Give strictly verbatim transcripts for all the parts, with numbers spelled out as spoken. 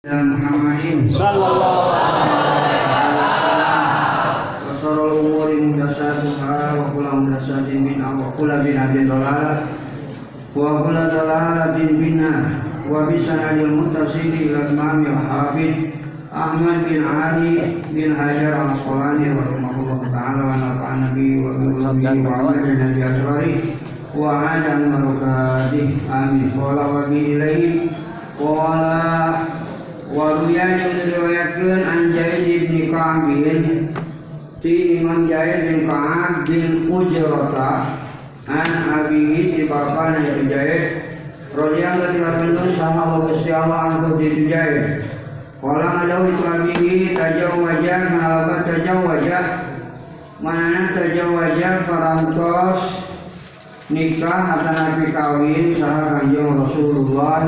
Bismillahirrahmanirrahim. Sallallahu alaihi wasallam. Sarul umuri mudassatuha wa kullu mudassatin min wa kullu binatin dalal wa kullu dalalatin binna wa bisanadil mutasili ila imam al-hafiz Ahmad bin Ali bin Hajjar al-'Asqalani wa rahimahullah ta'ala wa nafa'ana bihi wa bi ulamihi wa amrina bi asrari wa ala marqadihi amin. Wa bihi ilaihi wa waruyan yang diriwayatkan an Zaid bin Ka'ab ti Imam Zaid bin Ka'ab bin Ujrata an abihi di bapa Nabi Zaid radhiyallahu anhu sama Gusti Allah anhu di Zaid qala lahu abihi tajawwaja halabat tajawwaja mana tajawwaja farantos nikah atau nabi kawin saha Kanjeng Rasulullah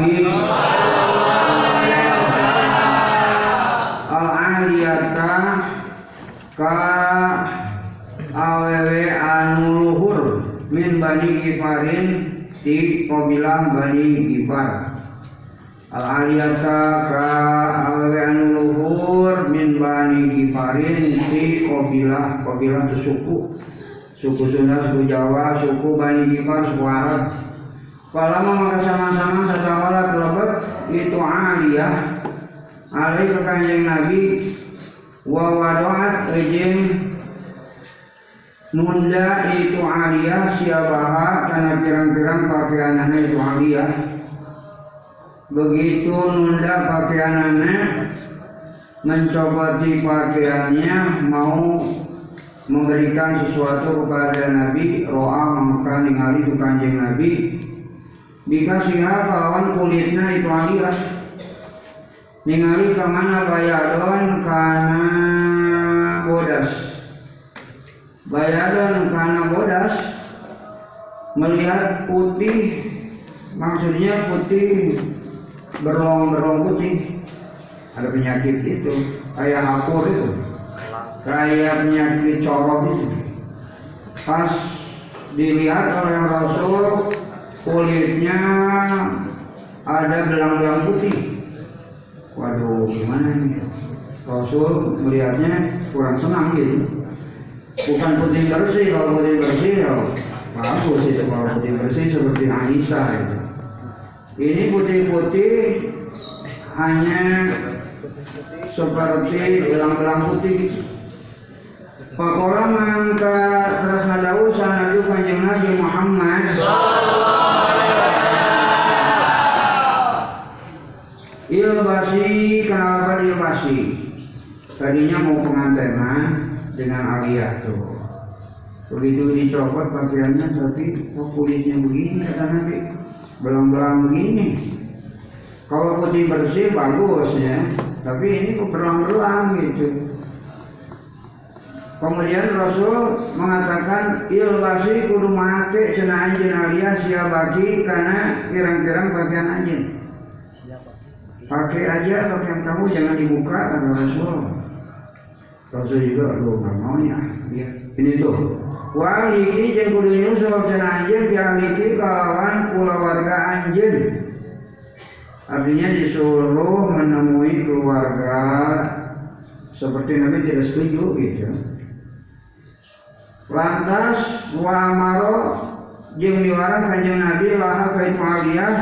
aliyata ka awewe anuluhur min Bani Gifarin di kabilah Bani Gifar. Aliyata ka awewe anuluhur min Bani Gifarin di kabilah kabilah suku suku Sunda, suku Jawa, suku Bani Gifar, suku Arab. Kalau maka sama-sama setelah terlebet itu aliyah alih ke Kanjeng Nabi wa wadoat ejeng nunda itu aliyah siabaha karena pirang-pirang pakaianannya itu aliyah. Begitu nunda pakaianannya mencopoti pakaiannya mau memberikan sesuatu kepada Nabi roa maka ningali ke Kanjeng Nabi dikasihah lawan kulitnya itu aliyah ningali kemana bayadon karena bodas bayadon karena bodas melihat putih maksudnya putih berlong-berlong putih ada penyakit itu kayak hapur itu kayak penyakit corok itu pas dilihat oleh Rasul kulitnya ada belang-belang putih. Waduh, gimana nih? Rasul melihatnya kurang senang gitu. Bukan putih bersih, kalau putih bersih ya bagus itu kalau putih bersih seperti Aisyah gitu. Ini putih-putih hanya seperti belang-belang putih. Pakola mangka terasa dahulu sanadu Kanjeng Nabi Muhammad ilbasi, kenapa ilbasi? Tadinya mau pengantenan dengan aliyah tuh. Begitu dicopot pakaiannya tapi oh, kulitnya begini kata Nabi, belang-belang begini. Kalau putih bersih bagus ya, tapi ini berlang-belang gitu. Kemudian Rasul mengatakan ilbasi kudu make cenah anjeun aliyah sia bagi karena kirang-kirang pakaian anjeun. Pakai aja pakaian kamu jangan dibuka kata Rasul. Rasul juga lu nggak mau ya. Ini tuh. Wah ini jangan kudunya sebab cina anjen biar niki kawan pulau warga anjen. Artinya disuruh menemui keluarga seperti Nabi tidak setuju gitu. Lantas wamaro jeng diwarang Kanjeng Nabi lah kait maliyah.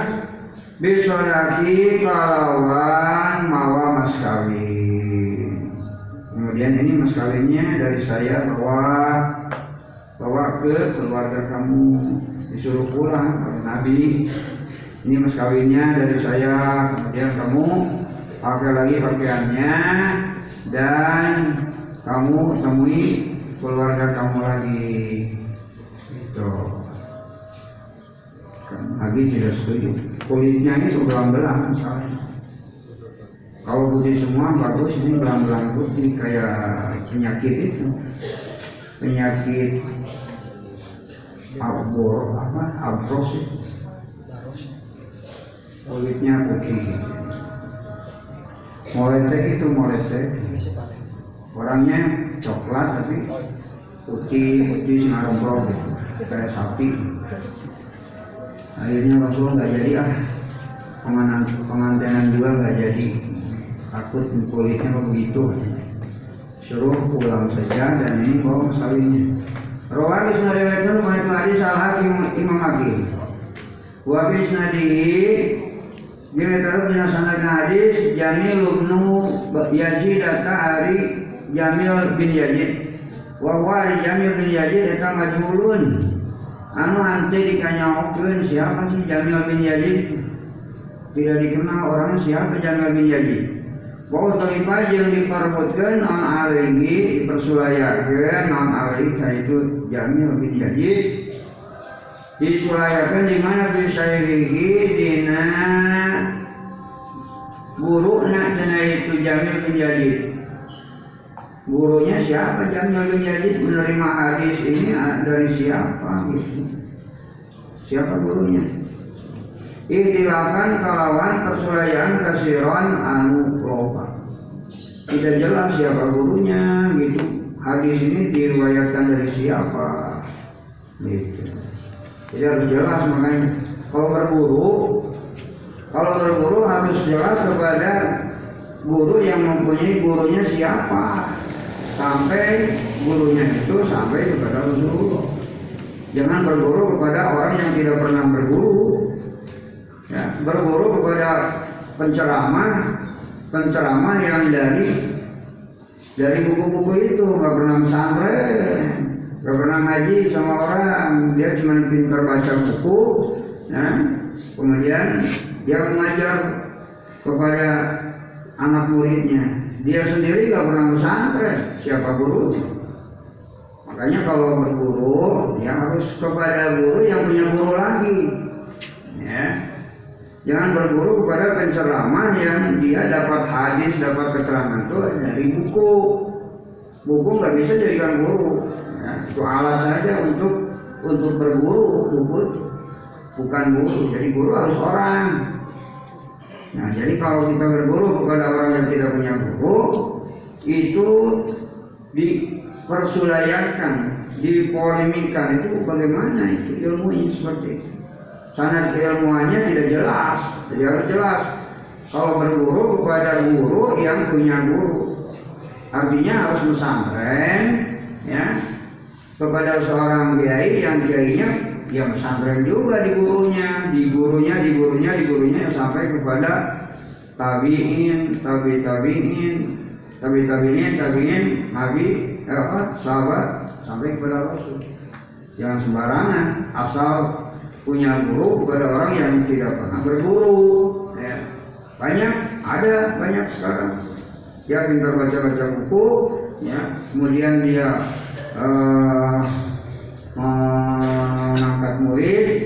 Bisodaki kawan mawa mas kawin. Kemudian ini mas kawinnya dari saya bawa bawa ke keluarga kamu disuruh pulang oleh Nabi. Ini mas kawinnya dari saya. Kemudian kamu pakai lagi pakaiannya dan kamu temui keluarga kamu lagi. Itu Nabi tidak setuju. Kulitnya ini belang-belang misalnya. Kalau putih semua bagus, ini belang-belang putih kayak penyakit itu, penyakit abor apa abros itu. Kulitnya putih. Moletek itu moletek. Orangnya coklat tapi putih putih ngarembro kayak sapi. Akhirnya Rasul nggak jadi ah pengantenan juga nggak jadi Aku tulisnya begitu, suruh pulang saja dan ini bawa masalahnya. Rawi meriwayatkan Muhammad Ali salah Imam Hakim. Wa bi sanadihi dia taruh dengan sanad hadis Jamil bin Yazid At-Tahari Jamil bin Yazid. Wa wa Jamil bin Yazid eta majhulun. Anu hante dikanyaokeun siapa sih Jamil bin Yazid? Tidak dikenal orang siapa Jamil bin Yazid. Wa ta'ifah yang dipermutkan al-alihi dipersulayakan al-alihi yaitu Jamil bin Yazid disulayakan di mana bisairihi dina guruna dina itu Jamil bin Yazid. Gurunya siapa Jamil bin Yazid menerima hadis ini dari siapa gitu. Siapa gurunya? Ihtilakan kalawan persulayaan kasiron anu loba. Tidak jelas siapa gurunya gitu. Hadis ini diriwayatkan dari siapa gitu. Jadi harus jelas makanya. Kalau berguru, kalau berguru harus jelas kepada guru yang mempunyai gurunya siapa, sampai gurunya itu sampai kepada Rasulullah. Jangan berguru kepada orang yang tidak pernah berguru. Ya, berguru kepada penceramah, penceramah yang dari dari buku-buku itu nggak pernah pesantren, nggak pernah ngaji sama orang, dia cuma pintar baca buku, ya. Kemudian dia mengajar kepada anak muridnya, dia sendiri nggak pernah pesantren, siapa guru? Makanya kalau berguru, ya harus kepada guru yang punya guru lagi, ya. Jangan berguru kepada penceramah yang dia dapat hadis, dapat keterangan itu dari buku. Buku nggak bisa jadikan guru, ya, itu alat saja untuk untuk berguru, buku bukan guru. Jadi guru harus orang. Nah, jadi kalau kita berguru kepada orang yang tidak punya guru, itu dipersulayakan, dipolemikan, itu bagaimana itu ilmunya seperti itu. Sanad keilmuannya tidak jelas, jadi harus jelas. Kalau berguru kepada guru yang punya guru, artinya harus pesantren, ya. Kepada seorang kiai yang kiainya, ya pesantren juga di gurunya, di gurunya, di gurunya, di gurunya sampai kepada tabiin, tabi tabiin, tabi tabiin, tabiin, nabi, apa, sahabat, sampai kepada Rasul. Jangan sembarangan, asal punya guru kepada orang yang tidak pernah berguru, ya. Banyak, ada banyak sekarang. Dia pintar baca-baca buku, ya. Kemudian dia uh, mengangkat murid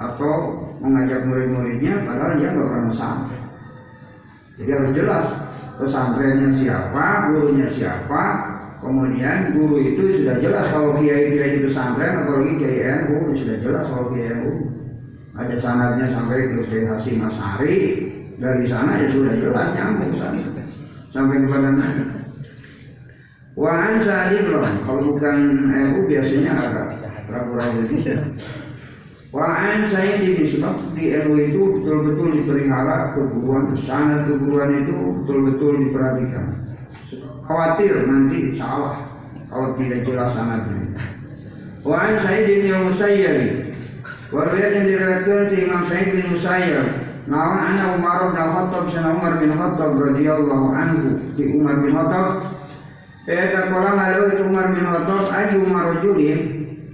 atau mengajak murid-muridnya, padahal dia nggak pernah pesantren. Jadi harus jelas pesantrennya siapa, gurunya siapa. Kemudian guru itu sudah jelas kalau kiai-kiai itu pesantren, apalagi kiai N U sudah jelas kalau kiai N U ada sanadnya sampai ke Syekh Hasyim Asy'ari, dari sana ya sudah jelas nyambung sana sampai ke mana. Wahan Sa'id loh, kalau bukan N U biasanya agak ragu-ragu. Wahan Sa'id ini sebab di N U itu betul-betul dipelihara keguruan, sanad keguruan itu betul-betul diperhatikan. Khawatir nanti salah kalau tidak jelas sanadnya. Wa an Sa'id bin Musayyib. Wa riwayat diriwayatkan dari Imam Sa'id bin Musayyib, "Naun anna Umar bin Khattab sana Umar bin Khattab radhiyallahu anhu." Di Umar bin Khattab, "Eta qolan ada Umar bin Khattab ayu marjulin,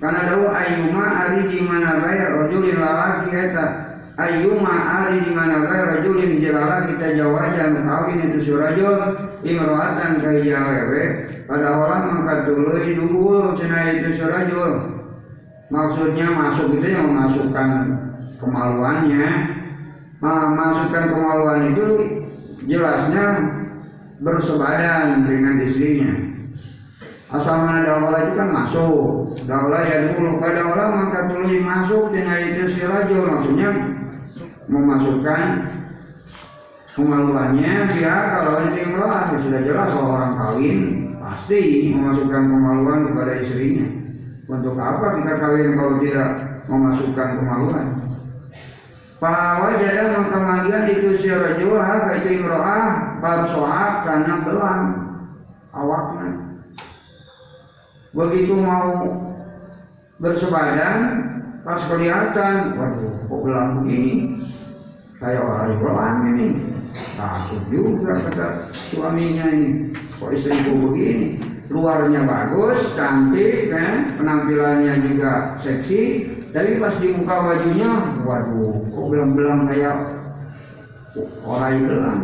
kana dawu ayyuma ari di mana bae rajulin lalaki eta ayyuma ari di mana bae rajulin jalala kita jawajan kawin itu surajul." Imro'atan kaya wewe pada orang maka dulu dulu cina itu surajul, maksudnya masuk itu yang memasukkan kemaluannya. Memasukkan kemaluan itu jelasnya bersebadan dengan istrinya. Asal mana daulah itu kan masuk, daulah yang dulu pada orang maka dulu masuk cina itu surajul, maksudnya memasukkan kemaluannya dia kalau itu imro'ah sudah jelas kalau orang kawin pasti memasukkan kemaluan kepada istrinya. Untuk apa kita kawin kalau tidak memasukkan kemaluan? Bahwa jadah mengkemagian itu si rajul hak itu imro'ah balsoa karena belang awaknya. Begitu mau bersebadan, pas kelihatan, waduh, kok belang begini? Kayak orang belang ini. Takut juga kata suaminya ini, kok istriku begini? Luarnya bagus, cantik, eh? Penampilannya juga seksi, tapi pas di muka bajunya, waduh, kok belang-belang kayak orang belang.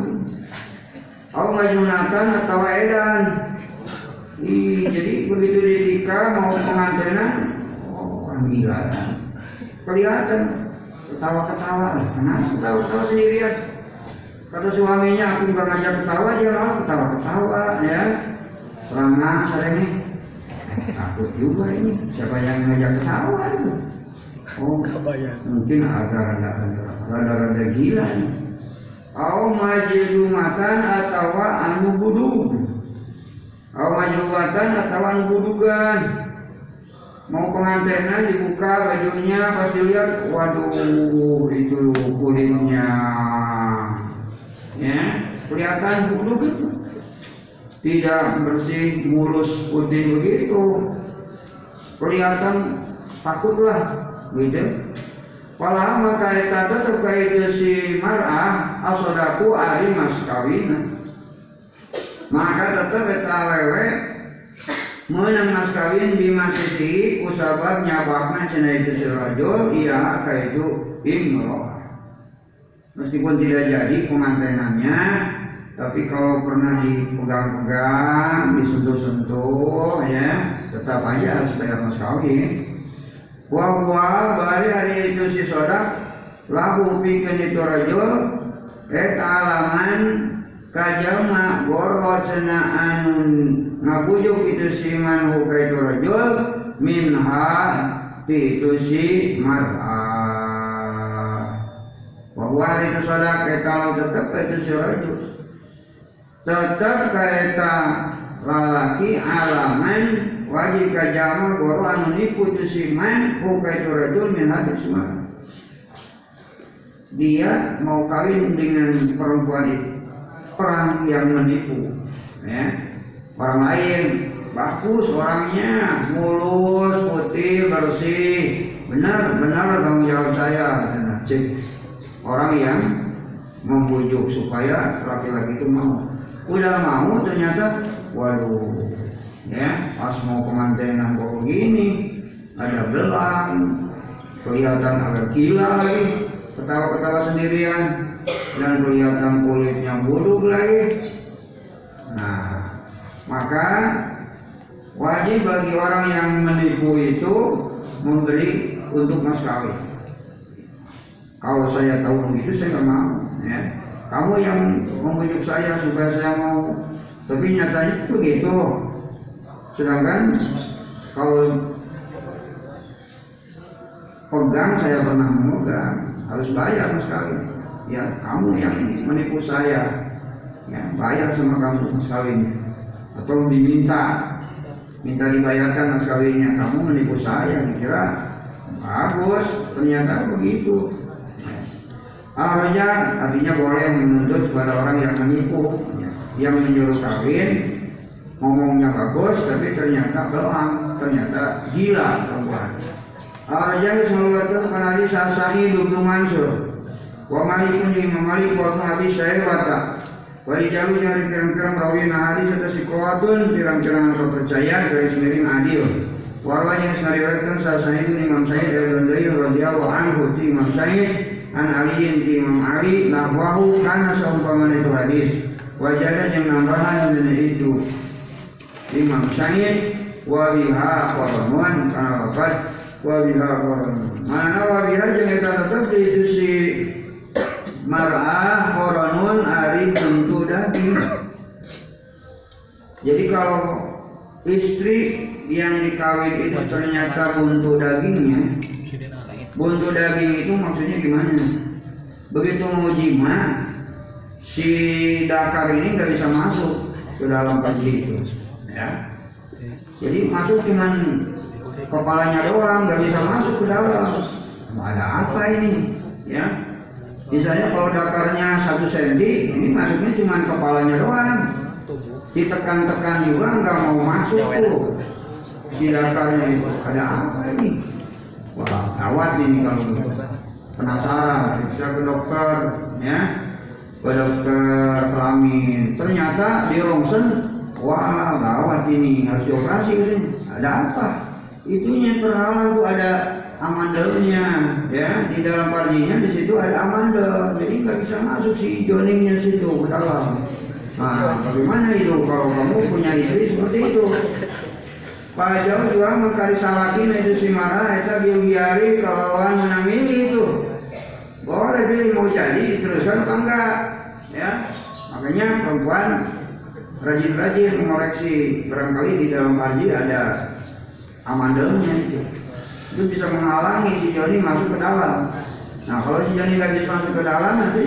Aku nggak Jonathan atau Edan. Ih, jadi begitu ditika mau pengantinan, oh orang gila, kelihatan ketawa-ketawa, kenapa ketawa-ketawa sendirian? Kata suaminya, aku nggak ngajak ketawa, dia malah ketawa-ketawa, ya. Selama sering ini takut juga ini, siapa yang ngajak ketawa itu? Oh, mungkin agak rada-rada gila ini. Au majlumatan atau anu budug. Au majlumatan atau anu budugan. Mau pengantinan dibuka bajunya pas dilihat, waduh itu kulitnya, ya kelihatan budug itu. Tidak bersih, mulus, putih begitu. Kelihatan takutlah gitu. Walah maka eta tetep ka ieu si mar'ah asadaku ari mas kawina. Maka tetep eta awewe meunang mas kawin bimasiti kusabab nyabakna cenah ieu si rajul iya ka ieu imro'ah. Meskipun tidak jadi pengantinannya, tapi kalau pernah dipegang-pegang, disentuh-sentuh, ya tetap aja harus bayar mas kawin. Wahwa bari hari itu si sodak lahu bikin itu rajul et alaman kajalma gorho cena anun ngabujuk itu si manhu kaitu rajul minha itu si mar'ah. Wahwa hari itu sodak et alam tetap itu si rajul tetap kaita lalaki alaman wajib kajamal goro anuniku tusiman bukai turajul min hadisman. Dia mau kawin dengan perempuan itu perang yang menipu, ya. Orang lain bagus orangnya, mulus, putih, bersih, benar-benar tanggung jawab saya. Cek orang yang membujuk supaya laki-laki itu mau. Udah mau ternyata waduh, ya pas mau pengantinan kok begini ada belang, kelihatan agak gila lagi, ketawa-ketawa sendirian dan kelihatan kulitnya buruk lagi. Nah maka wajib bagi orang yang menipu itu memberi untuk mas kawin. Kalau saya tahu begitu saya nggak mau, ya. Kamu yang membujuk saya supaya saya mau, tapi nyatanya itu gitu. Sedangkan kalau pegang saya pernah memegang harus bayar mas kawin. Ya kamu yang menipu saya, ya bayar sama kamu mas kawinnya. Atau diminta, minta dibayarkan mas kawinnya. Kamu menipu saya, kira bagus, ternyata begitu. Artinya, artinya boleh menuntut kepada orang yang menipu, yang menyuruh kawin, ngomongnya bagus, tapi ternyata belang, ternyata gila perempuan. Artinya keseluruhan karena di sasani dudung mansur, wamali kuning memali kuat habis saya wata, wadijalu yang kirim-kirim rawin hari serta sikoatun kirim-kirim percaya garis miring adil. Warwa yang senariwatan sasani kuning Imam Sa'id dari London, radhiyallahu anhu di Imam Sa'id. An aliin di Imam Ali nahwahu kana seumpaman itu hadis wajahnya yang nambahan dengan itu Imam Sa'id wabiha korban karena wafat wabiha korban mana wabiha yang kita tetap di itu si mar'ah koronun ari tentu dati. Jadi kalau istri yang dikawin itu ternyata buntu dagingnya. Buntu daging itu maksudnya gimana? Begitu mau jima, si dakar ini nggak bisa masuk ke dalam panci itu, ya. Jadi masuk cuma kepalanya doang, nggak bisa masuk ke dalam. Ada apa ini, ya? Misalnya kalau datarnya satu senti, ini masuknya cuma kepalanya doang. Ditekan-tekan juga nggak mau masuk tuh. Di datarnya itu ada apa ini? Wah, awat ini kalau penasaran, bisa ke dokter, ya, ke dokter kelamin. Ternyata di rongsen, wah, awat ini harus dioperasi ini. Ada apa? Itunya terhalang tuh ada amandelnya, ya, di dalam partinya di situ ada amandel, jadi nggak bisa masuk si joningnya situ ke dalam. Nah, bagaimana itu kalau kamu punya istri seperti itu? Pak Jauh juga mengkari salatin itu si marah, itu biari kalau orang menangis itu, boleh dia mau jadi diteruskan apa enggak, ya? Makanya perempuan rajin-rajin mengoreksi, barangkali di dalam parji ada amandelnya itu. Itu bisa menghalangi si Joni masuk ke dalam. Nah kalau si Joni nggak bisa masuk ke dalam nanti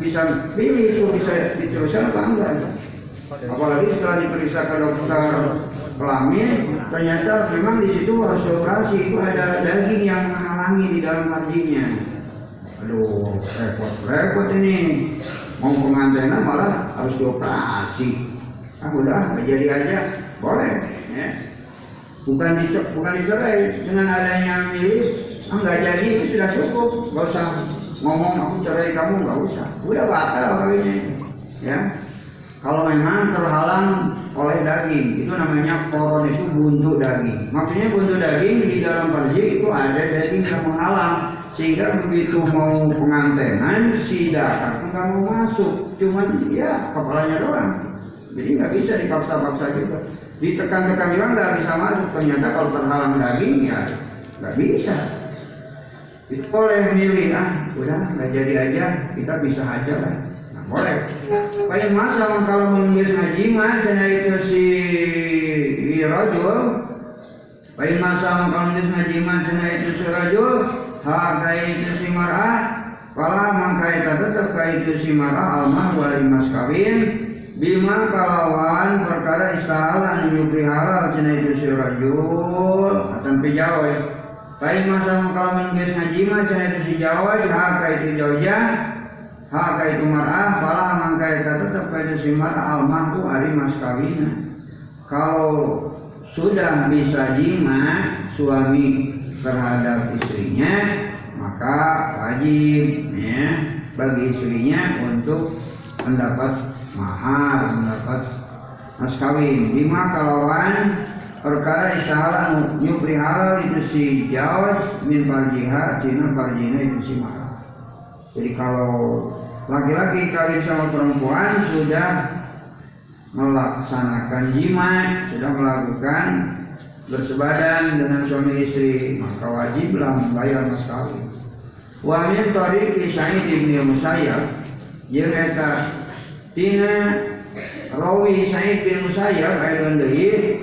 bisa pilih itu bisa diteruskan apa enggak. Apalagi setelah diperiksa ke dokter kelamin, ternyata memang di situ harus operasi itu ada daging yang menghalangi di dalam pancinya. Aduh repot-repot ini. Mau pengantinan malah harus dioperasi. Ah udah nggak jadi aja boleh. Ya. Bukan dicek, bukan dicerai dengan adanya milik, ah nggak jadi itu sudah cukup, nggak usah ngomong aku cerai kamu nggak usah, udah batal kawinnya, ya. Kalau memang terhalang oleh daging, itu namanya koron itu buntu daging. Maksudnya buntu daging di dalam parji itu ada daging yang menghalang, sehingga begitu mau pengantenan si datar nggak mau masuk, cuman ya kepalanya doang, jadi nggak bisa dipaksa-paksa juga. Ditekan-tekan juga nggak bisa masuk, ternyata kalau terhalang daging ya nggak bisa. Itu boleh milih, ah udah nggak jadi aja, kita bisa aja lah, nah, boleh. Paling masalah kalau menulis najimah, karena itu si rajul. Paling masalah kalau menulis najimah, karena itu si rajul. Ha kai itu si marah, kalau mangkai tetap kai itu si marah almah walimas kawin. Bima kalawan perkara istalah nyukri halal cina itu si rajul tanpa jawab. Baik masalah kalau mengges najimah cina itu si jawab. Haka itu jawjah, haka itu marah. Falah mangkai tetap itu si marah almatu hari mas kawinah. Kalau sudah bisa jima suami terhadap istrinya, maka wajib ya bagi istrinya untuk mendapat mahar, mendapat mas kawin. Bima kalawan perkara istahalan nyupri halal itu si jawaz min parjiha cina parjina itu si mahar. Jadi kalau laki-laki kawin sama perempuan sudah melaksanakan jima, sudah melakukan bersebadan dengan suami istri, maka wajiblah membayar mas kawin. Wa min tariqi Sa'id bin Musayyab jeung eta tina rawi Sa'id bin Musayyab ayun deui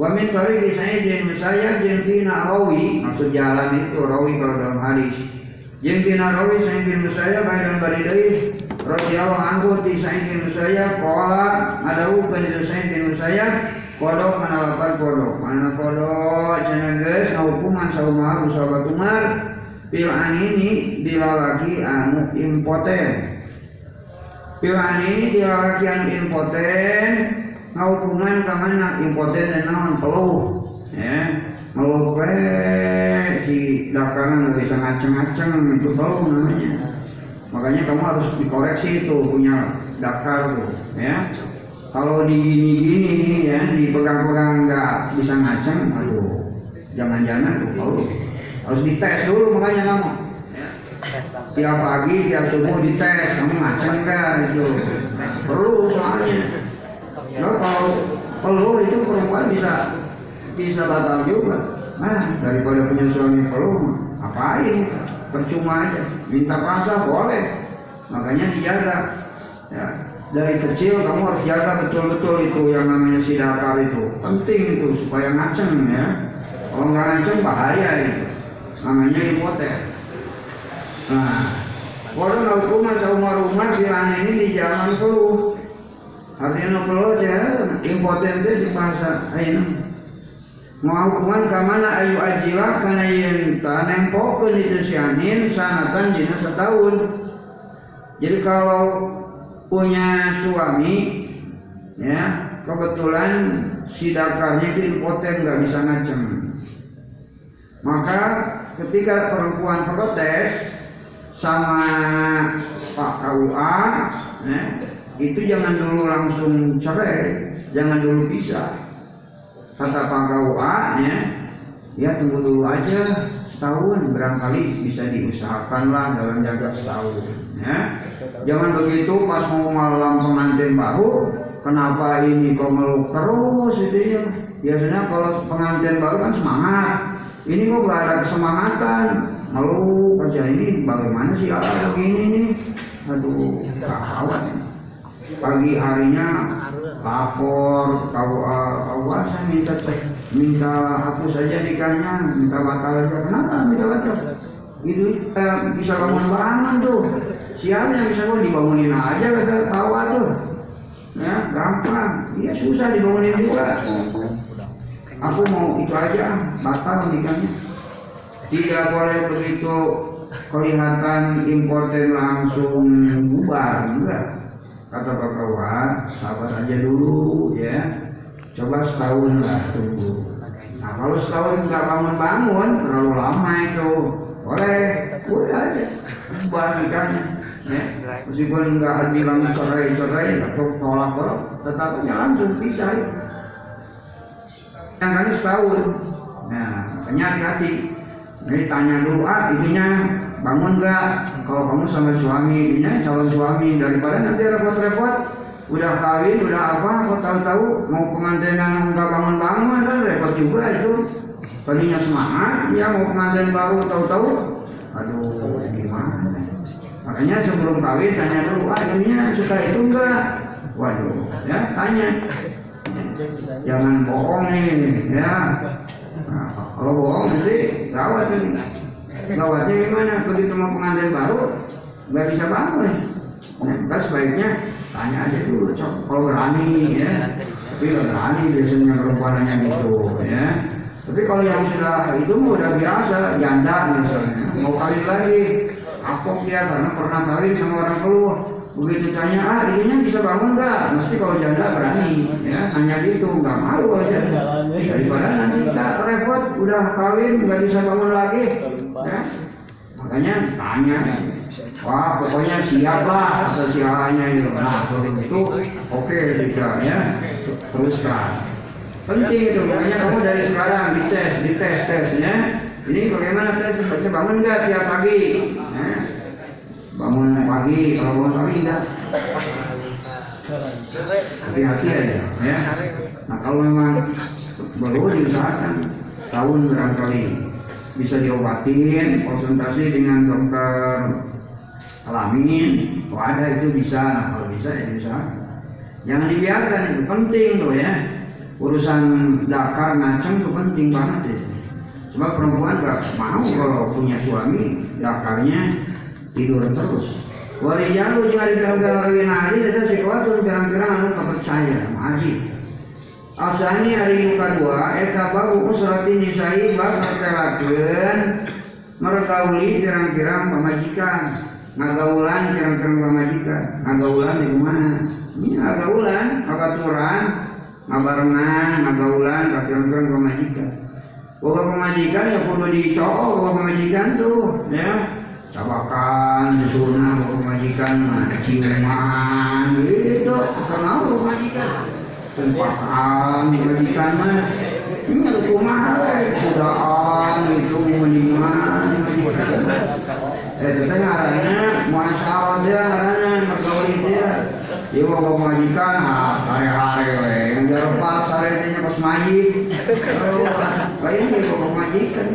wa min tariqi Sa'id bin Musayyab jeung tina rawi maksud jalan itu rawi kalau dalam hadis jeung tina rawi Sa'id bin Musayyab ayun deui radhiyallahu anhu ti Sa'id bin Musayyab qala adau kana Sa'id bin Musayyab qala kana lapan qala mana qala jenenge hukuman saumaha sahabat Umar bil anini dilalaki anu impoten. Pilihan ini dilalaki anu impoten, ngaupungan kamana impoten dan naon peluh, ya, melupe si dagangan nggak bisa ngaceng-ngaceng itu peluh namanya. Makanya kamu harus dikoreksi itu punya dakar tuh, ya. Kalau digini-gini ya, dipegang-pegang nggak bisa ngaceng, aduh, jangan-jangan tuh peluh. Harus dites dulu makanya kamu. Tiap pagi, tiap subuh dites, kamu ngaceng enggak itu perlu soalnya. Nah, kalau perlu itu perempuan bisa bisa batal juga. Nah daripada punya suami perlu, apain? Percuma aja. Minta pasal boleh. Makanya dijaga. Ya. Dari kecil kamu harus jaga betul-betul itu yang namanya si dakar itu penting itu supaya ngaceng ya. Kalau nggak ngaceng bahaya itu. Namanya impoten. Nah, kalau hukuman saumar-umar bilang ini di zaman peluh artinya peluh ya, impotennya di bahasa ayeuna mau hukuman kamana ayu ajilah kana yen tanempokkeun itu si anin sanatan dina setahun Jadi kalau punya suami ya kebetulan si dakarnya itu impoten, nggak bisa ngacem, maka ketika perempuan protes sama Pak K U A ya, itu jangan dulu langsung cerai, jangan dulu pisah. Kata Pak K U A ya, ya tunggu dulu aja setahun, barangkali bisa diusahakan lah dalam jaga setahun ya. Jangan begitu pas mau malam pengantin baru, kenapa ini kok meluk terus itu ya. Biasanya kalau pengantin baru kan semangat, ini kok gak ada kesemangatan, meluk aja, ini bagaimana sih ala begini nih, aduh kawat. Pagi harinya lapor, K U A saya minta minta hapus aja nikahnya, minta batal aja. Kenapa minta batal? Itu eh, bisa bangun barangan tuh, sialnya bisa gue dibangunin aja kata K U A tuh, ya gampang, ya susah dibangunin juga. Aku mau itu aja, batal nikahnya. Tidak boleh begitu kelihatan impoten langsung bubar, enggak. Kata Pak Kawa, sabar aja dulu ya, coba setahun lah tunggu. Nah kalau setahun nggak bangun-bangun, terlalu lama itu, boleh, udah aja, balikkannya. Ya. Meskipun nggak bilang cerai-cerai atau tolak-tolak, tetapinya langsung pisah. Yang kali setahun, nah makanya hati-hati. Jadi tanya dulu, ah itunya bangun nggak? Kalau kamu sama suami, ini calon suami, daripada nanti repot-repot, udah kawin, udah apa, kok tahu-tahu mau pengantin yang nggak bangun-bangun kan repot juga itu. Tadinya semangat, ya mau pengantin baru tahu-tahu, aduh gimana? Makanya sebelum kawin tanya dulu, ah itunya suka itu nggak? Waduh, ya tanya. Jangan bohong nih, ya. Nah, kalau bohong sih gawat nih. Gawatnya gimana? Begitu mau pengantin baru nggak bisa bangun. Nah, kan sebaiknya tanya aja dulu, kalau berani ya. Tapi kalau berani biasanya perempuannya gitu ya. Tapi kalau yang sudah itu udah biasa, janda misalnya mau kawin lagi, kapok ya karena pernah kawin sama orang keluar. Begitu tanya, ah ininya bisa bangun nggak? Mesti kalau janda berani, ya hanya gitu, nggak malu aja. Daripada nanti kita repot, udah kawin nggak bisa bangun lagi, ya. Makanya tanya, wah pokoknya siap lah atau sialannya itu. Nah itu oke juga ya, teruskan. Penting itu, makanya kamu dari sekarang dites, dites tesnya. Ini bagaimana tes? Bisa bangun nggak tiap pagi? Nah, bangun pagi, kalau bangun pagi tidak, hati-hati aja ya. Nah kalau memang baru diusahakan tahun berangkali bisa diobatin, konsultasi dengan dokter alamin, kalau ada itu bisa. Nah kalau bisa ya bisa, jangan dibiarkan, itu penting tuh ya. Urusan dakar ngaceng itu penting banget ya. Sebab perempuan gak mau kalau punya suami dakarnya tidur terus. Warijalu jari gara-gara winari itu sekuatu gara-gara anu kepercaya maji. Asani hari kedua eta baru usrati nisai bab ngatelakeun mergauli pirang-pirang pamajikan, ngagaulan pirang-pirang pamajikan, ngagaulan di mana? Ini ngagaulan katuran, ngabarengan ngagaulan ka pirang-pirang pamajikan. Boga pamajikan ya kudu dicoo, boga pamajikan tuh ya. Cabakan, disunah, pemajikan, ciuman, itu kenal pemajikan, tempakan, pemajikan, ini ada kumah, kudaan, itu meniman, saya tertanya arahnya, masalah dia arahnya, mergauli dia, dia mau pemajikan, hari-hari, yang dia lepas, hari-harinya pas majik, lain dia pemajikan.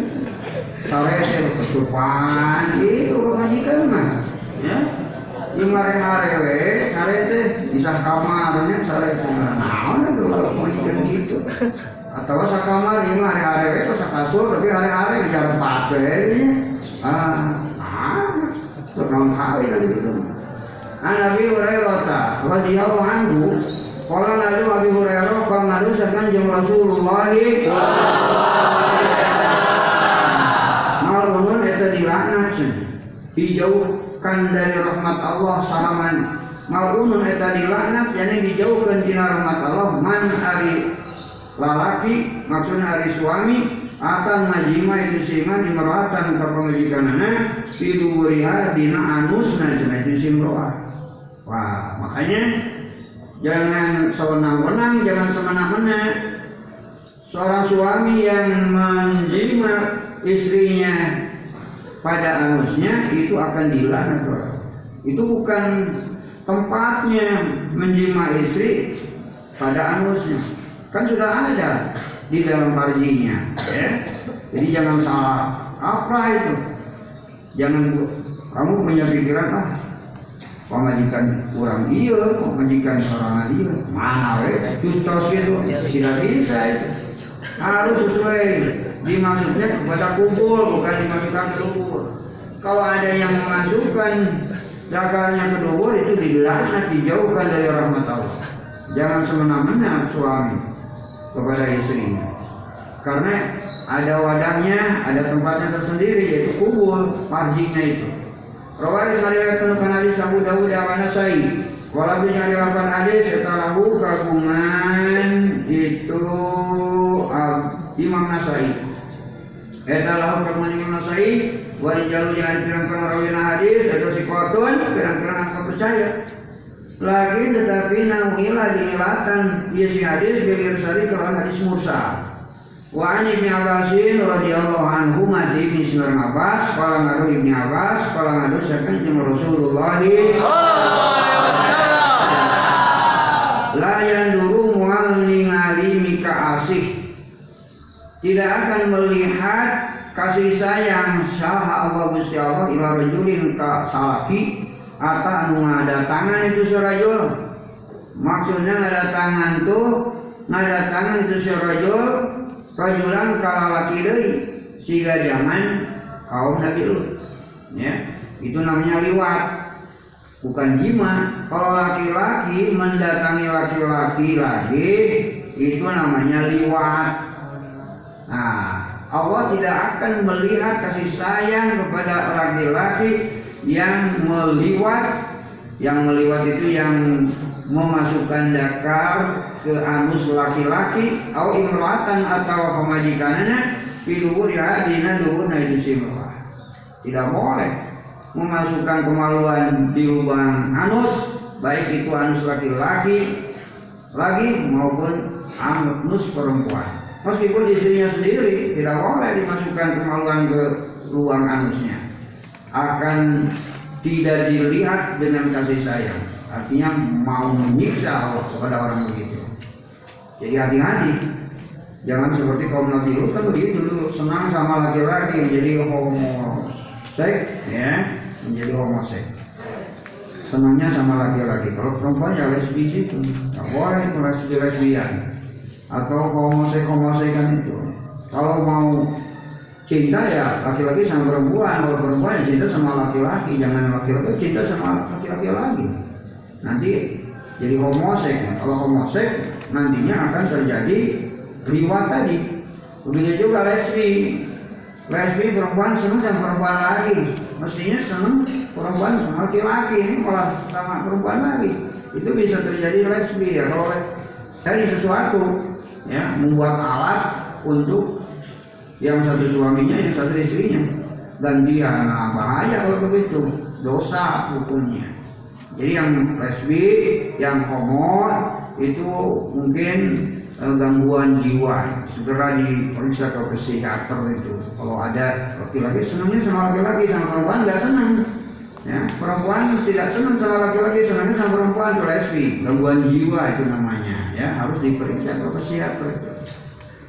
Sare itu kesupan, itu pemajikan mas, ya. Lima hari-hari, sare itu bisa kamarnya, sare itu naon itu kalau pemajikan gitu. Atau sa kamar lima hari-hari itu sa kasur, tapi hari-hari jam pakai, ah, ah, setengah hari lagi gitu. Nabi Hurairah, radhiyallahu anhu, kalau Nabi Nabi Hurairah kalau Nabi sedang jam Rasulullah. Hijau dijauhkan dari rahmat Allah salaman. Malunun eta dilaknat, yakni dijauhkan dari rahmat Allah. Man ari lalaki, maksudnya ari suami, atan majima itu siman imroatan ka pamajikanana tiduriha dina anusna cenah itu simroah. Wah, makanya jangan sewenang-wenang, jangan semena-mena. Seorang suami yang menjima istrinya pada anusnya itu akan dilaknat. Itu bukan tempatnya menjima istri pada anusnya. Kan sudah ada di dalam farjinya, ya. Jadi jangan salah apa itu. Jangan kamu punya pikiran ah pemajikan kurang iya, pemajikan orang iya. Mana we? Justos itu tidak bisa itu. Harus sesuai dimaksudnya kepada kubur, bukan dimasukkan ke kubur. Kalau ada yang memasukkan zakatnya ke kubur itu dilaknat, dijauhkan dari rahmat Allah. Jangan semena-mena suami kepada istrinya, karena ada wadahnya, ada tempatnya tersendiri, yaitu kubur, farjinya itu. Rawa'i syariatun kanali Abu Daud wa Nasa'i. Walau dinyariwakan hadis setalahu kagungan itu Imam Nasa'i. Etalahu kagungan Imam Nasa'i. Warijalu yang dipirangkan rawina hadis atau sikotun pirang-pirang aku percaya. Lagi tetapi nauhilah diilatan isi hadis bilir sari kalau hadis mursal. Wa Ibnu Abbas radhiyallahu anhu mati Ibnu Abbas qala ngadu Ibnu Abbas qala ngadu sakan Rasulullah sallallahu alaihi wasallam la yanduru mual ningali mika asih, tidak akan melihat kasih sayang saha Allah Gusti Allah ila rajulin ka salaki ata anu ngadatangan itu surajul. Maksudnya ngadatangan tuh ngadatangan itu surajul rajulan kalalaki dari sehingga zaman kaum Nabi Lut, ya. Itu namanya liwat, bukan jima. Kalau laki-laki mendatangi laki-laki lagi itu namanya liwat. Nah, Allah tidak akan melihat kasih sayang kepada laki-laki yang meliwat. Yang meliwat itu yang memasukkan zakar ke anus laki-laki atau imratan atau pemajikannya filuhur ya dina duhur naidusirah. Tidak boleh memasukkan kemaluan di lubang anus, baik itu anus laki-laki lagi maupun anus perempuan. Meskipun istrinya sendiri tidak boleh dimasukkan kemaluan ke lubang anusnya, akan tidak dilihat dengan kasih sayang. Artinya mau menyiksa Allah kepada orang begitu. Jadi hati-hati, jangan seperti kaum Nabi Lut kan begitu dulu, senang sama laki-laki menjadi homosek, ya, menjadi homosek. Senangnya sama laki-laki. Kalau perempuan ya lesbi itu, nggak boleh lesbi-lesbian atau homosek-homosekan itu. Kalau mau cinta ya laki-laki sama perempuan, kalau perempuan ya cinta sama laki-laki, jangan laki-laki cinta sama laki-laki lagi. Nanti jadi homosek. Kalau homosek nantinya akan terjadi riwayat tadi. Begitu juga lesbi, lesbi perempuan senang sama perempuan lagi, mestinya senang perempuan sama laki-laki, ini kalau sama perempuan lagi itu bisa terjadi lesbi ya. Kalau dari sesuatu ya membuat alat untuk yang satu suaminya, yang satu istrinya, dan dia nah, bahaya kalau begitu, dosa hukumnya. Jadi yang lesbi, yang homo itu mungkin eh, gangguan jiwa, segera diperiksa ke psikiater itu. Kalau ada laki-laki senangnya sama laki-laki, sama perempuan nggak senang, ya, perempuan tidak senang sama laki-laki, senangnya sama perempuan, itu lesbi, gangguan jiwa itu namanya, ya, harus diperiksa ke psikiater.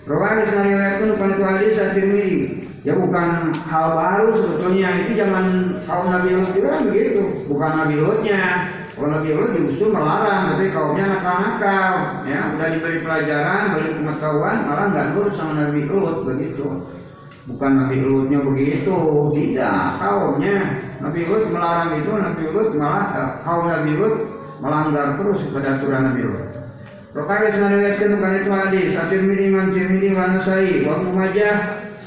Rawa'i syariatun kan hadis At-Tirmidzi. Ya bukan hal baru sebetulnya, itu zaman kaum Nabi Lut juga kan begitu. Bukan Nabi Lutnya, kalau Nabi Lut justru melarang, tapi kaumnya nakal-nakal, ya udah diberi pelajaran, beri pengetahuan, malah nggak nurut sama Nabi Lut begitu. Bukan Nabi Lutnya begitu, tidak, kaumnya Nabi Lut melarang itu, Nabi Lut malah kaum Nabi Lut melanggar terus kepada aturan Nabi Lut. Rawa'i syariatun kan hadis At-Tirmidzi man Tirmidzi wa Nasa'i wa Ibnu Majah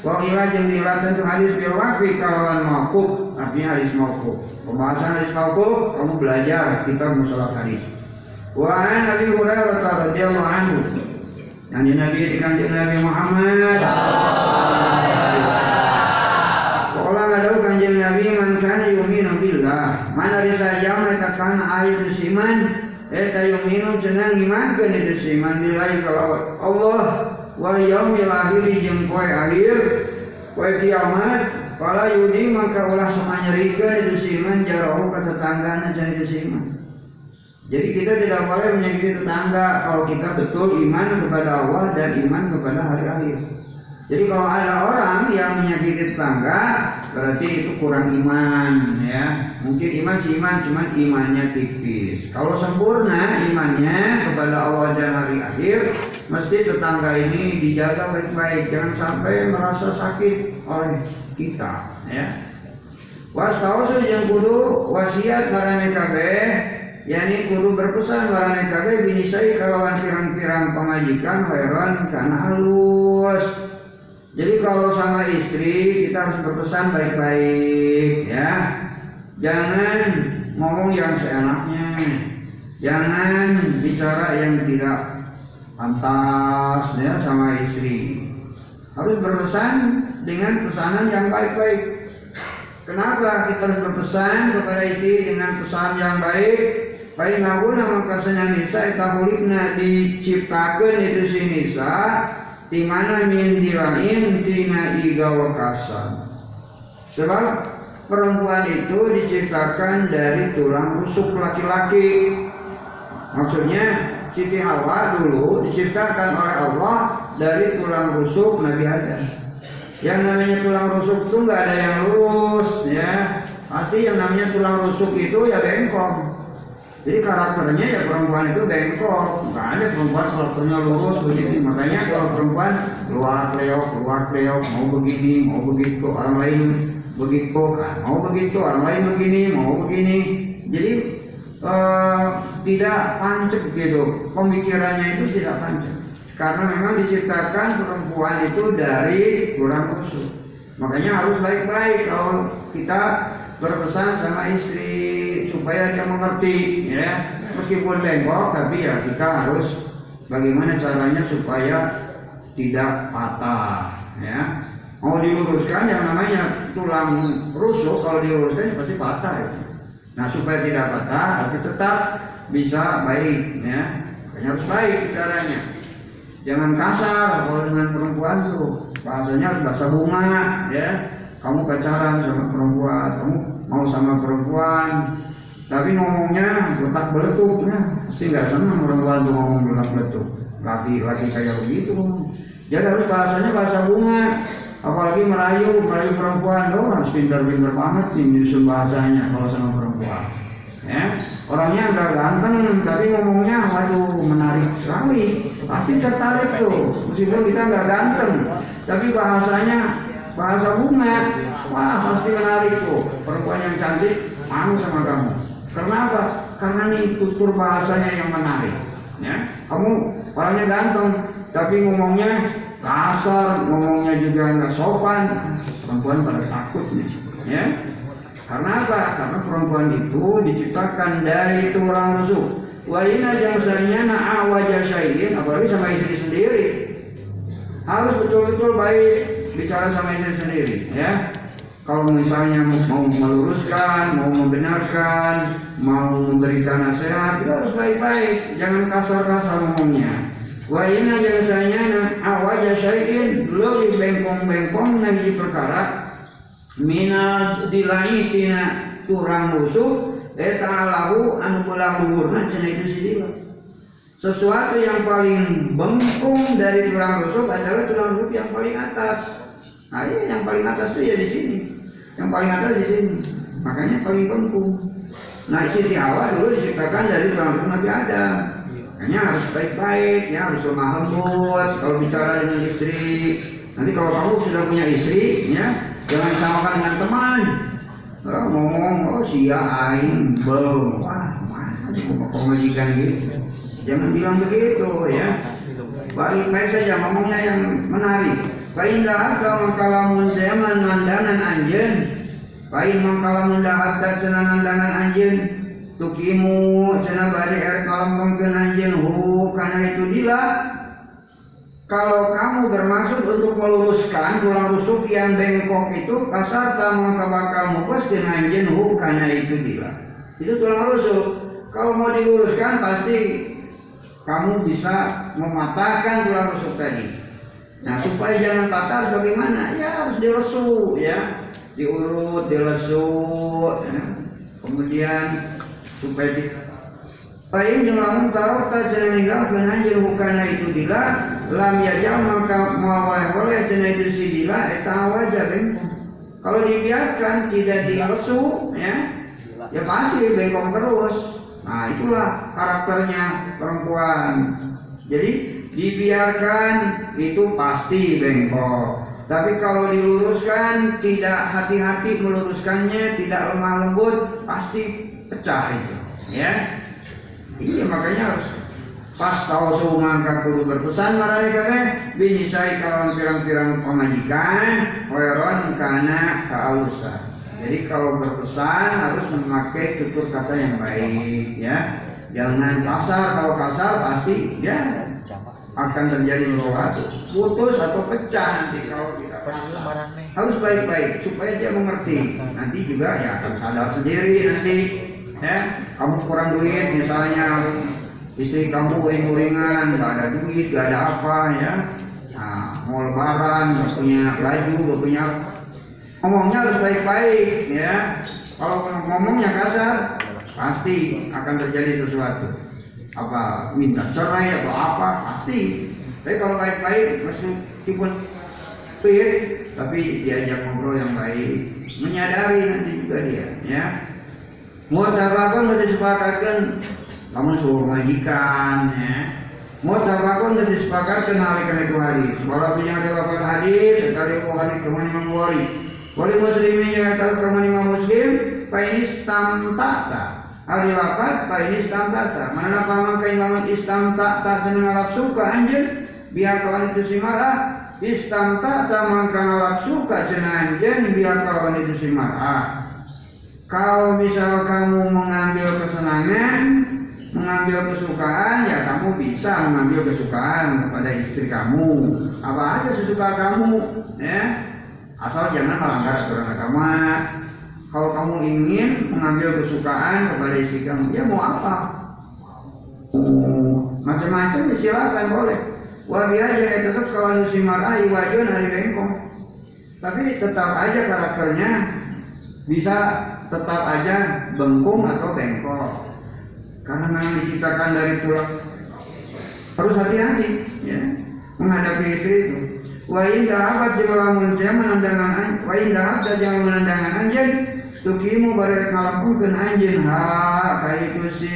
Wa qila jeung dilatih hadis bil wafi kalawan mauquf, artinya hadis mauquf. Pembahasan hadis mauquf kamu belajar kitab musalah hadis. Wa an Abi Hurairah radhiyallahu anhu. Nabi Nabi dikanjeng Nabi Muhammad sallallahu alaihi wasallam. Qala ada kanjeng Nabi man kana yu'minu billah. Mana risaja mereka kan ayat iman. Eta yuminu jenang imankeun itu siman nilai kalau Allah wa yaumil akhir jeung poe akhir poe kiamat para yudi maka ulah samanyerikeun itu siman jarahu ka tetanggana jadi siman. Jadi kita tidak boleh menyakiti tetangga kalau kita betul iman kepada Allah dan iman kepada hari akhir. Jadi kalau ada orang yang menyakiti tetangga berarti itu kurang iman ya. Mungkin iman si iman cuman imannya tipis. Kalau sempurna imannya kepada Allah dan hari akhir, mesti tetangga ini dijaga baik-baik jangan sampai merasa sakit oleh kita ya. Wastausul yang kudu wasiat marane kabeh, yakni kudu berpesan marane kabeh binisai kalawan pirang-pirang pamajikan heran kana halus. Jadi kalau sama istri kita harus berpesan baik-baik ya. Jangan ngomong yang seenaknya. Jangan bicara yang tidak pantas ya sama istri. Harus berpesan dengan pesanan yang baik-baik. Kenapa kita harus berpesan kepada istri dengan pesan yang baik? Baik naguna maka senang nisa eta hulibna diciptakeun itu si nisa. Di mana min dilain tina igawa kasan. Sebab perempuan itu diciptakan dari tulang rusuk laki-laki. Maksudnya Siti Hawa dulu diciptakan oleh Allah dari tulang rusuk Nabi Adam. Yang namanya tulang rusuk itu nggak ada yang lurus ya. Pasti yang namanya tulang rusuk itu ya bengkok. Jadi karakternya ya perempuan itu bengkok, nggak ada perempuan karakternya lurus begini. Makanya kalau perempuan luar leok, luar leok, mau begini, mau begitu, orang lain begitu, mau begitu, orang lain begini, mau begini. Jadi eh, tidak pancep gitu, pemikirannya itu tidak pancep. Karena memang diciptakan perempuan itu dari tulang rusuk. Makanya harus baik-baik kalau kita berpesan sama istri. Supaya dia mengerti ya. Meskipun bengkok tapi ya kita harus bagaimana caranya supaya tidak patah ya. Mau diluruskan yang namanya tulang rusuk kalau diluruskan pasti patah ya. Nah supaya tidak patah tapi tetap bisa baik ya. Makanya harus baik caranya. Jangan kasar kalau dengan perempuan tuh. Bahasanya harus bahasa bunga ya. Kamu pacaran sama perempuan, kamu mau sama perempuan tapi ngomongnya letak beletuk, ya. Pasti nggak senang perempuan tuh ngomong letak beletuk. Laki-laki kayak begitu. Jadi harus bahasanya bahasa bunga. Apalagi merayu, merayu perempuan loh harus pintar-pintar banget sih nyusun bahasanya kalau sama perempuan. Ya. Orangnya nggak ganteng, tapi ngomongnya waduh menarik sekali. Pasti tertarik tuh. Meskipun kita nggak ganteng, tapi bahasanya bahasa bunga, wah pasti menarik tuh. Perempuan yang cantik mau sama kamu. Kenapa? Karena nih tutur bahasanya yang menarik. Ya, kamu orangnya ganteng, tapi ngomongnya kasar, ngomongnya juga nggak sopan. Perempuan pada takut nih. Ya, karena apa? Karena perempuan itu diciptakan dari tulang rusuk. Wajina yang sarinya na'a wajah syairin, apalagi sama istri sendiri. Harus betul-betul baik bicara sama istri sendiri. Ya. Kalau misalnya mau meluruskan, mau membenarkan, mau memberikan nasihat, itu harus baik-baik, jangan kasar-kasar ngomongnya. Wa inna jasanya awaja syai'in lebih bengkong-bengkong nabi perkara minal dilaitina kurang musuh eta'alahu anukulah mengurna jenaitu sidila. Sesuatu yang paling bengkong dari tulang rusuk adalah tulang rusuk yang paling atas. Nah ini yang paling atas itu ya di sini. Yang paling atas di sini. Makanya paling bengkung. Nah Siti Hawa dulu diciptakan dari tulang rusuk Nabi Adam. Makanya harus baik-baik, ya harus lemah lembut kalau bicara dengan istri. Nanti kalau kamu sudah punya istri, ya jangan samakan dengan teman. Oh, ngomong, oh sia aing belum. Wah, mana sih pemajikan gitu. Jangan bilang begitu ya. Baik, baik saja ngomongnya yang menarik. Baik dah kalau mengkalamun zaman mandangan anjen. Baik mengkalamun dah ada cina mandangan anjen. Tukimu cina bari air kalampong anjen. Hu karena itu dila. Kalau kamu bermaksud untuk meluruskan tulang rusuk yang bengkok itu, kasar sama bakal mupes dengan jenhu karena itu dila. Itu tulang rusuk. Kalau mau diluruskan pasti kamu bisa mematahkan tulang rusuk tadi. Nah supaya jangan patah bagaimana? Ya harus dilesu, ya, diurut, dilesu, ya. Kemudian supaya di Paling jumlah mentau tak jenengilah dengan jerukana itu dila, lam yajal maka mawai oleh jenai itu si dila, etah wajah bengkong. Kalau dibiarkan tidak dilesu, ya, ya pasti bengkong terus. Nah itulah karakternya perempuan. Jadi dibiarkan itu pasti bengkok. Tapi kalau diluruskan tidak hati-hati meluruskannya, tidak lemah lembut, pasti pecah itu, ya. Iya makanya harus pas tahu semua angka kudu berpesan marane kabeh binisai kawan pirang-pirang pemajikan weron kana kausa. Jadi kalau berpesan harus memakai tutur kata yang baik ya. Jangan kasar, kalau kasar pasti ya akan terjadi melorot, putus atau pecah nanti kalau tidak kasar. Harus baik-baik supaya dia mengerti. Nanti juga ya akan sadar sendiri nanti. Ya, kamu kurang duit misalnya, istri kamu uring-uringan, nggak ada duit, nggak ada apa ya, nah, mau lebaran, nggak punya baju, nggak punya, ngomongnya harus baik-baik ya. Kalau ngomongnya kasar, pasti akan terjadi sesuatu. Apa minta cerai atau apa pasti. Tapi kalau baik-baik, meskipun duit, tapi diajak ngobrol yang baik, menyadari nanti juga dia, ya. Mutabakun disepakatkan namun suruh majikan ya. Mutabakun disepakatkan hari-hari kemarin. Walau punya delapan hadis, sekali Bukhari kemarin Imam Bukhari. Wali muslimin yang tahu kemarin Imam Muslim, painis tamtata. Hari lapan, painis tamtata. Mana paman keimaman istamtata senang Arab suka anjir. Biar kawan itu simarah. Istamtata mangkang Arab suka senang anjir. Biar kawan itu simarah. Kalau misal kamu mengambil kesenangan, mengambil kesukaan, ya kamu bisa mengambil kesukaan kepada istri kamu. Apa aja sesuka kamu, ya. Asal jangan melanggar aturan agama. Kalau kamu ingin mengambil kesukaan kepada istri kamu, ya mau apa? Macam-macam silakan boleh. Wabilah jadi tetap kalau nusimara iwajon hari bengkong. Tapi tetap aja karakternya bisa tetap aja bengkung atau bengkok karena memang diciptakan dari tulang. Harus hati-hati ya menghadapi itu itu wa inda abad jalamun jam menandangan wa inda abad jalamun menandangan anjen tukimu barek ngalapunkeun anjen ha kaitu si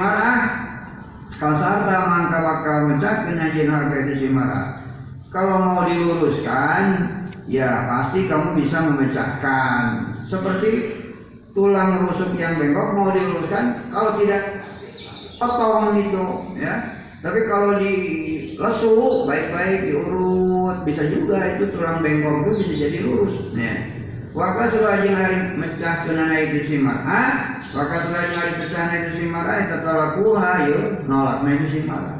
marah kasarta mangka bakal mecakeun anjen ha kaitu si marah. Kalau mau diluruskan ya pasti kamu bisa memecahkan seperti tulang rusuk yang bengkok mau diluruskan kalau tidak potong itu ya. Tapi kalau dilesu baik-baik diurut bisa juga itu tulang bengkok itu bisa jadi lurus ya. Waka sulajeng hari mecah tunana itu simara, waka sulajeng hari pecah itu simara itu talakuha yo nolak itu simara.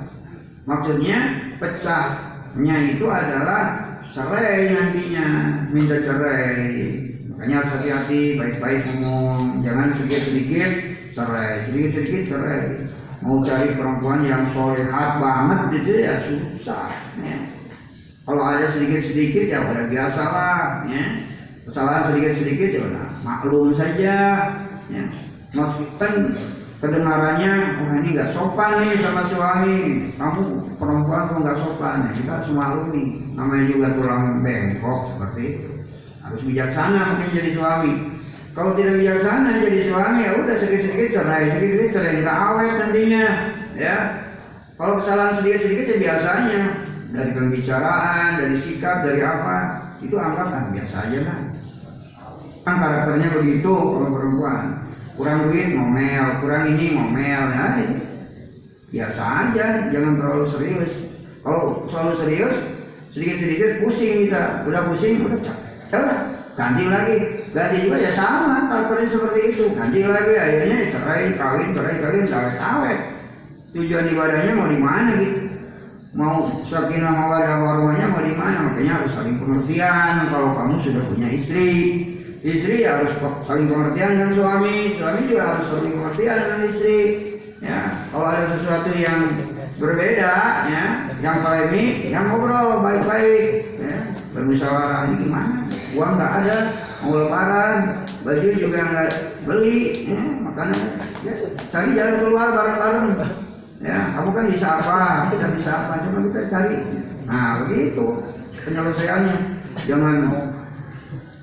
Maksudnya pecahnya itu adalah cerai nantinya minta cerai. Makanya harus hati-hati, baik-baik ngomong, jangan sedikit-sedikit cerai, sedikit-sedikit cerai. Mau cari perempuan yang solehat banget gitu ya susah. Ya. Kalau ada sedikit-sedikit ya udah biasa lah. Ya. Kesalahan sedikit-sedikit ya udah maklum saja. Ya. Meskipun kedengarannya, oh ini nggak sopan nih sama suami, kamu perempuan kok nggak sopan, ya, kita harus maklumi. Namanya juga tulang bengkok seperti itu. Harus bijaksana mungkin jadi suami. Kalau tidak bijaksana jadi suami ya udah sedikit-sedikit cerai, sedikit-sedikit cerai nggak awet nantinya, ya. Kalau kesalahan sedikit-sedikit ya biasanya dari pembicaraan, dari sikap, dari apa itu anggapan biasa aja kan. Kan karakternya begitu kalau perempuan kurang duit ngomel, kurang ini ngomel, ya. biasa aja, jangan terlalu serius. Kalau terlalu serius, sedikit-sedikit pusing kita, udah pusing, udah capek. Udah, ganti lagi, ganti juga ya sama, takutnya seperti itu. Ganti lagi, akhirnya cerai, kawin, cerai, kawin, tawet-tawet. Tujuan ibadahnya mau di mana gitu? Mau sakinah mawaddah warahmahnya mau di mana? Makanya harus saling pengertian. Kalau kamu sudah punya istri, istri harus saling pengertian dengan suami, suami juga harus saling pengertian dengan istri. Ya, kalau ada sesuatu yang berbeda, ya, yang polemik, yang ngobrol baik-baik, ya, bermusyawarah gimana? Uang nggak ada, mau lebaran, baju juga nggak beli, ya, makanan, ya, cari jalan keluar bareng-bareng. Ya, kamu kan bisa apa, kita bisa apa, cuma kita cari. Nah, begitu penyelesaiannya, jangan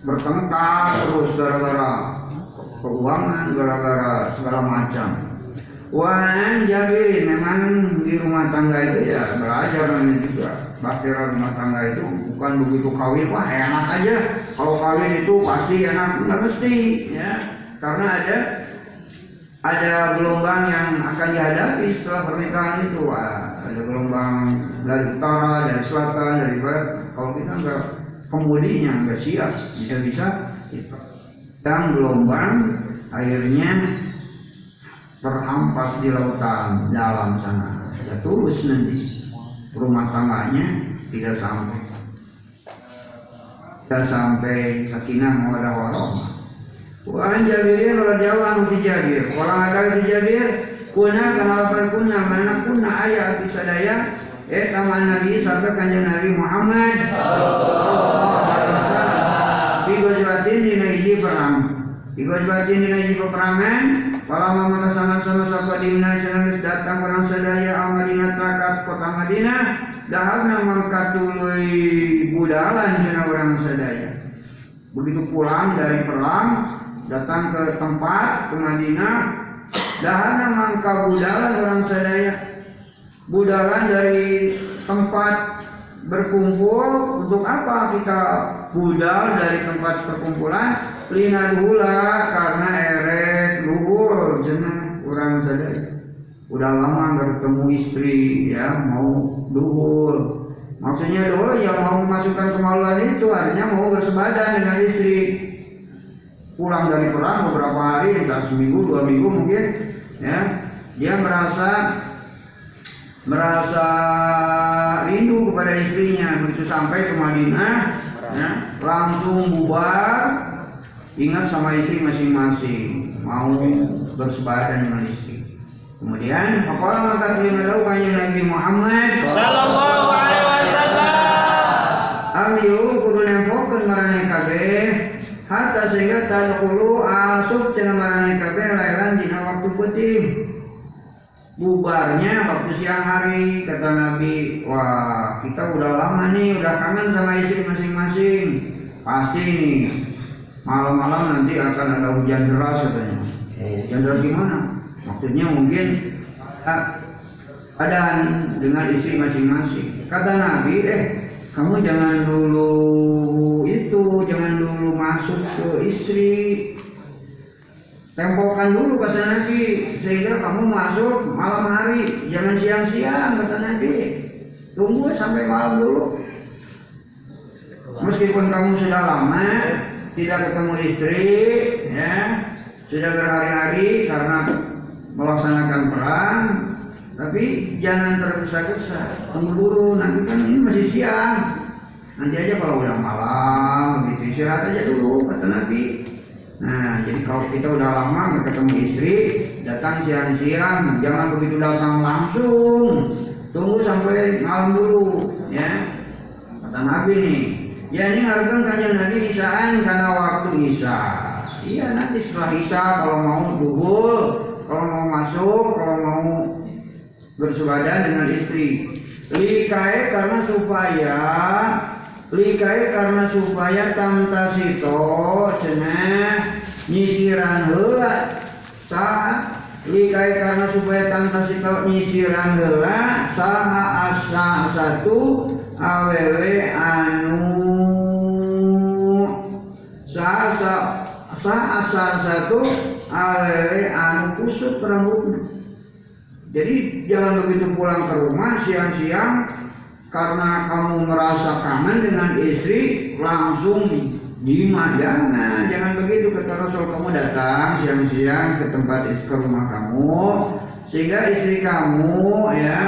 bertengkar terus gara-gara keuangan, gara-gara segala macam. Wan Jabir, memang di rumah tangga itu ya belajar ini juga. Bahtera rumah tangga itu bukan begitu kawin, wah enak aja. Kalau kawin itu pasti enak, nggak mesti, ya. Karena ada ada gelombang yang akan dihadapi setelah pernikahan itu. Wah, ada gelombang dari utara, dari selatan, dari barat. Kalau kita nggak kemudinya nggak siap, bisa-bisa kita dan gelombang akhirnya terhampas di lautan dalam sana, ya tulus nanti rumah tangganya tidak sampai tidak sampai sakinah mawaddah warahmah. Wan Jabir radhiyallahu anhu Jabir, orang ada Jabir, kuna kenapa kuna mana kuna ayat bisa daya, eh taman Nabi sampai kanjeng Nabi Muhammad sallallahu alaihi wasallam. Di Gojbatin di Naiji perang, di Gojbatin di Naiji peperangan. Kalau mama sama-sama sahabat di Madinah datang orang sadaya Al-Madinah takat kota Madinah dahana mangkatului budalan jenah orang sadaya. Begitu pulang dari perang datang ke tempat ke Madinah dahana mangka budalan orang sadaya. Budalan dari tempat berkumpul untuk apa kita budal dari tempat perkumpulan? Lina dula karena erek luhur jeneng kurang sadaya. Udah lama nggak ketemu istri, ya mau duhur. Maksudnya duhur yang mau memasukkan kemaluan itu artinya mau bersebadan dengan istri. Pulang dari perang beberapa hari, entah seminggu dua minggu mungkin, ya dia merasa merasa rindu kepada istrinya. Begitu sampai ke Madinah, ya, langsung bubar. Ingat sama istri masing-masing, mau bersebadan dengan istri. Kemudian, apabila maka beliau kanjeng Nabi Muhammad sallallahu alaihi wasallam, amyu kudu nempokeun marane kabeh, hatta sehingga tadkhulu asub cenah marane kabeh lailan dina waktu peuting. Bubarnya waktu siang hari, kata Nabi, wah kita udah lama nih, udah kangen sama istri masing-masing, pasti. Malam-malam nanti akan ada hujan deras katanya. Hujan deras gimana? Maksudnya mungkin ada dengan istri masing-masing. Kata Nabi, eh kamu jangan dulu itu, jangan dulu masuk ke istri. Tempokan dulu kata Nabi, sehingga kamu masuk malam hari, jangan siang-siang kata Nabi. Tunggu sampai malam dulu. Meskipun kamu sudah lama tidak ketemu istri, ya sudah berhari-hari karena melaksanakan perang, tapi jangan tergesa-gesa, tunggu dulu, nanti kan ini masih siang, nanti aja kalau udah malam, begitu istirahat aja dulu kata Nabi. Nah, jadi kalau kita udah lama nggak ketemu istri, datang siang-siang, jangan begitu datang langsung, tunggu sampai malam dulu, ya kata Nabi nih. Ya ini ngarukan kanjeng Nabi isaan karena waktu isya. Iya nanti setelah isya kalau mau duhul, kalau mau masuk, kalau mau bersebadan dengan istri. Likai karena supaya, likai karena supaya tamtasito cenah nyisiran heula. Saha likai karena supaya tamtasito nyisiran heula saha asa satu awewe anu sa asa sa asa satu awewe anu kusut rambutnya. Jadi jangan begitu pulang ke rumah siang-siang karena kamu merasa kangen dengan istri langsung diam. Jangan, jangan begitu kata Rasul. Kamu datang siang-siang ke tempat istri, ke rumah kamu, sehingga istri kamu ya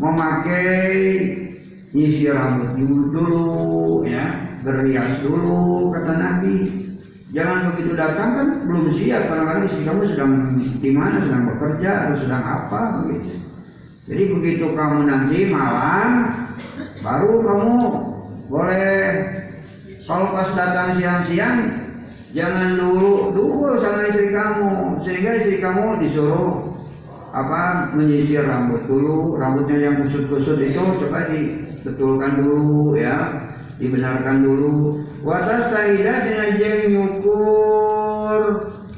memakai nyisir rambut dulu, dulu ya, berhias dulu kata Nabi. Jangan begitu datang kan belum siap, kadang-kadang istri kamu sedang di mana, sedang bekerja atau sedang apa begitu. Jadi begitu kamu nanti malam, baru kamu boleh. Kalau pas datang siang-siang, jangan dulu dulu sama istri kamu, sehingga istri kamu disuruh apa menyisir rambut dulu, rambutnya yang kusut-kusut itu coba dibetulkan dulu ya, dibenarkan dulu. Watas ta'idah sengaja nyukur,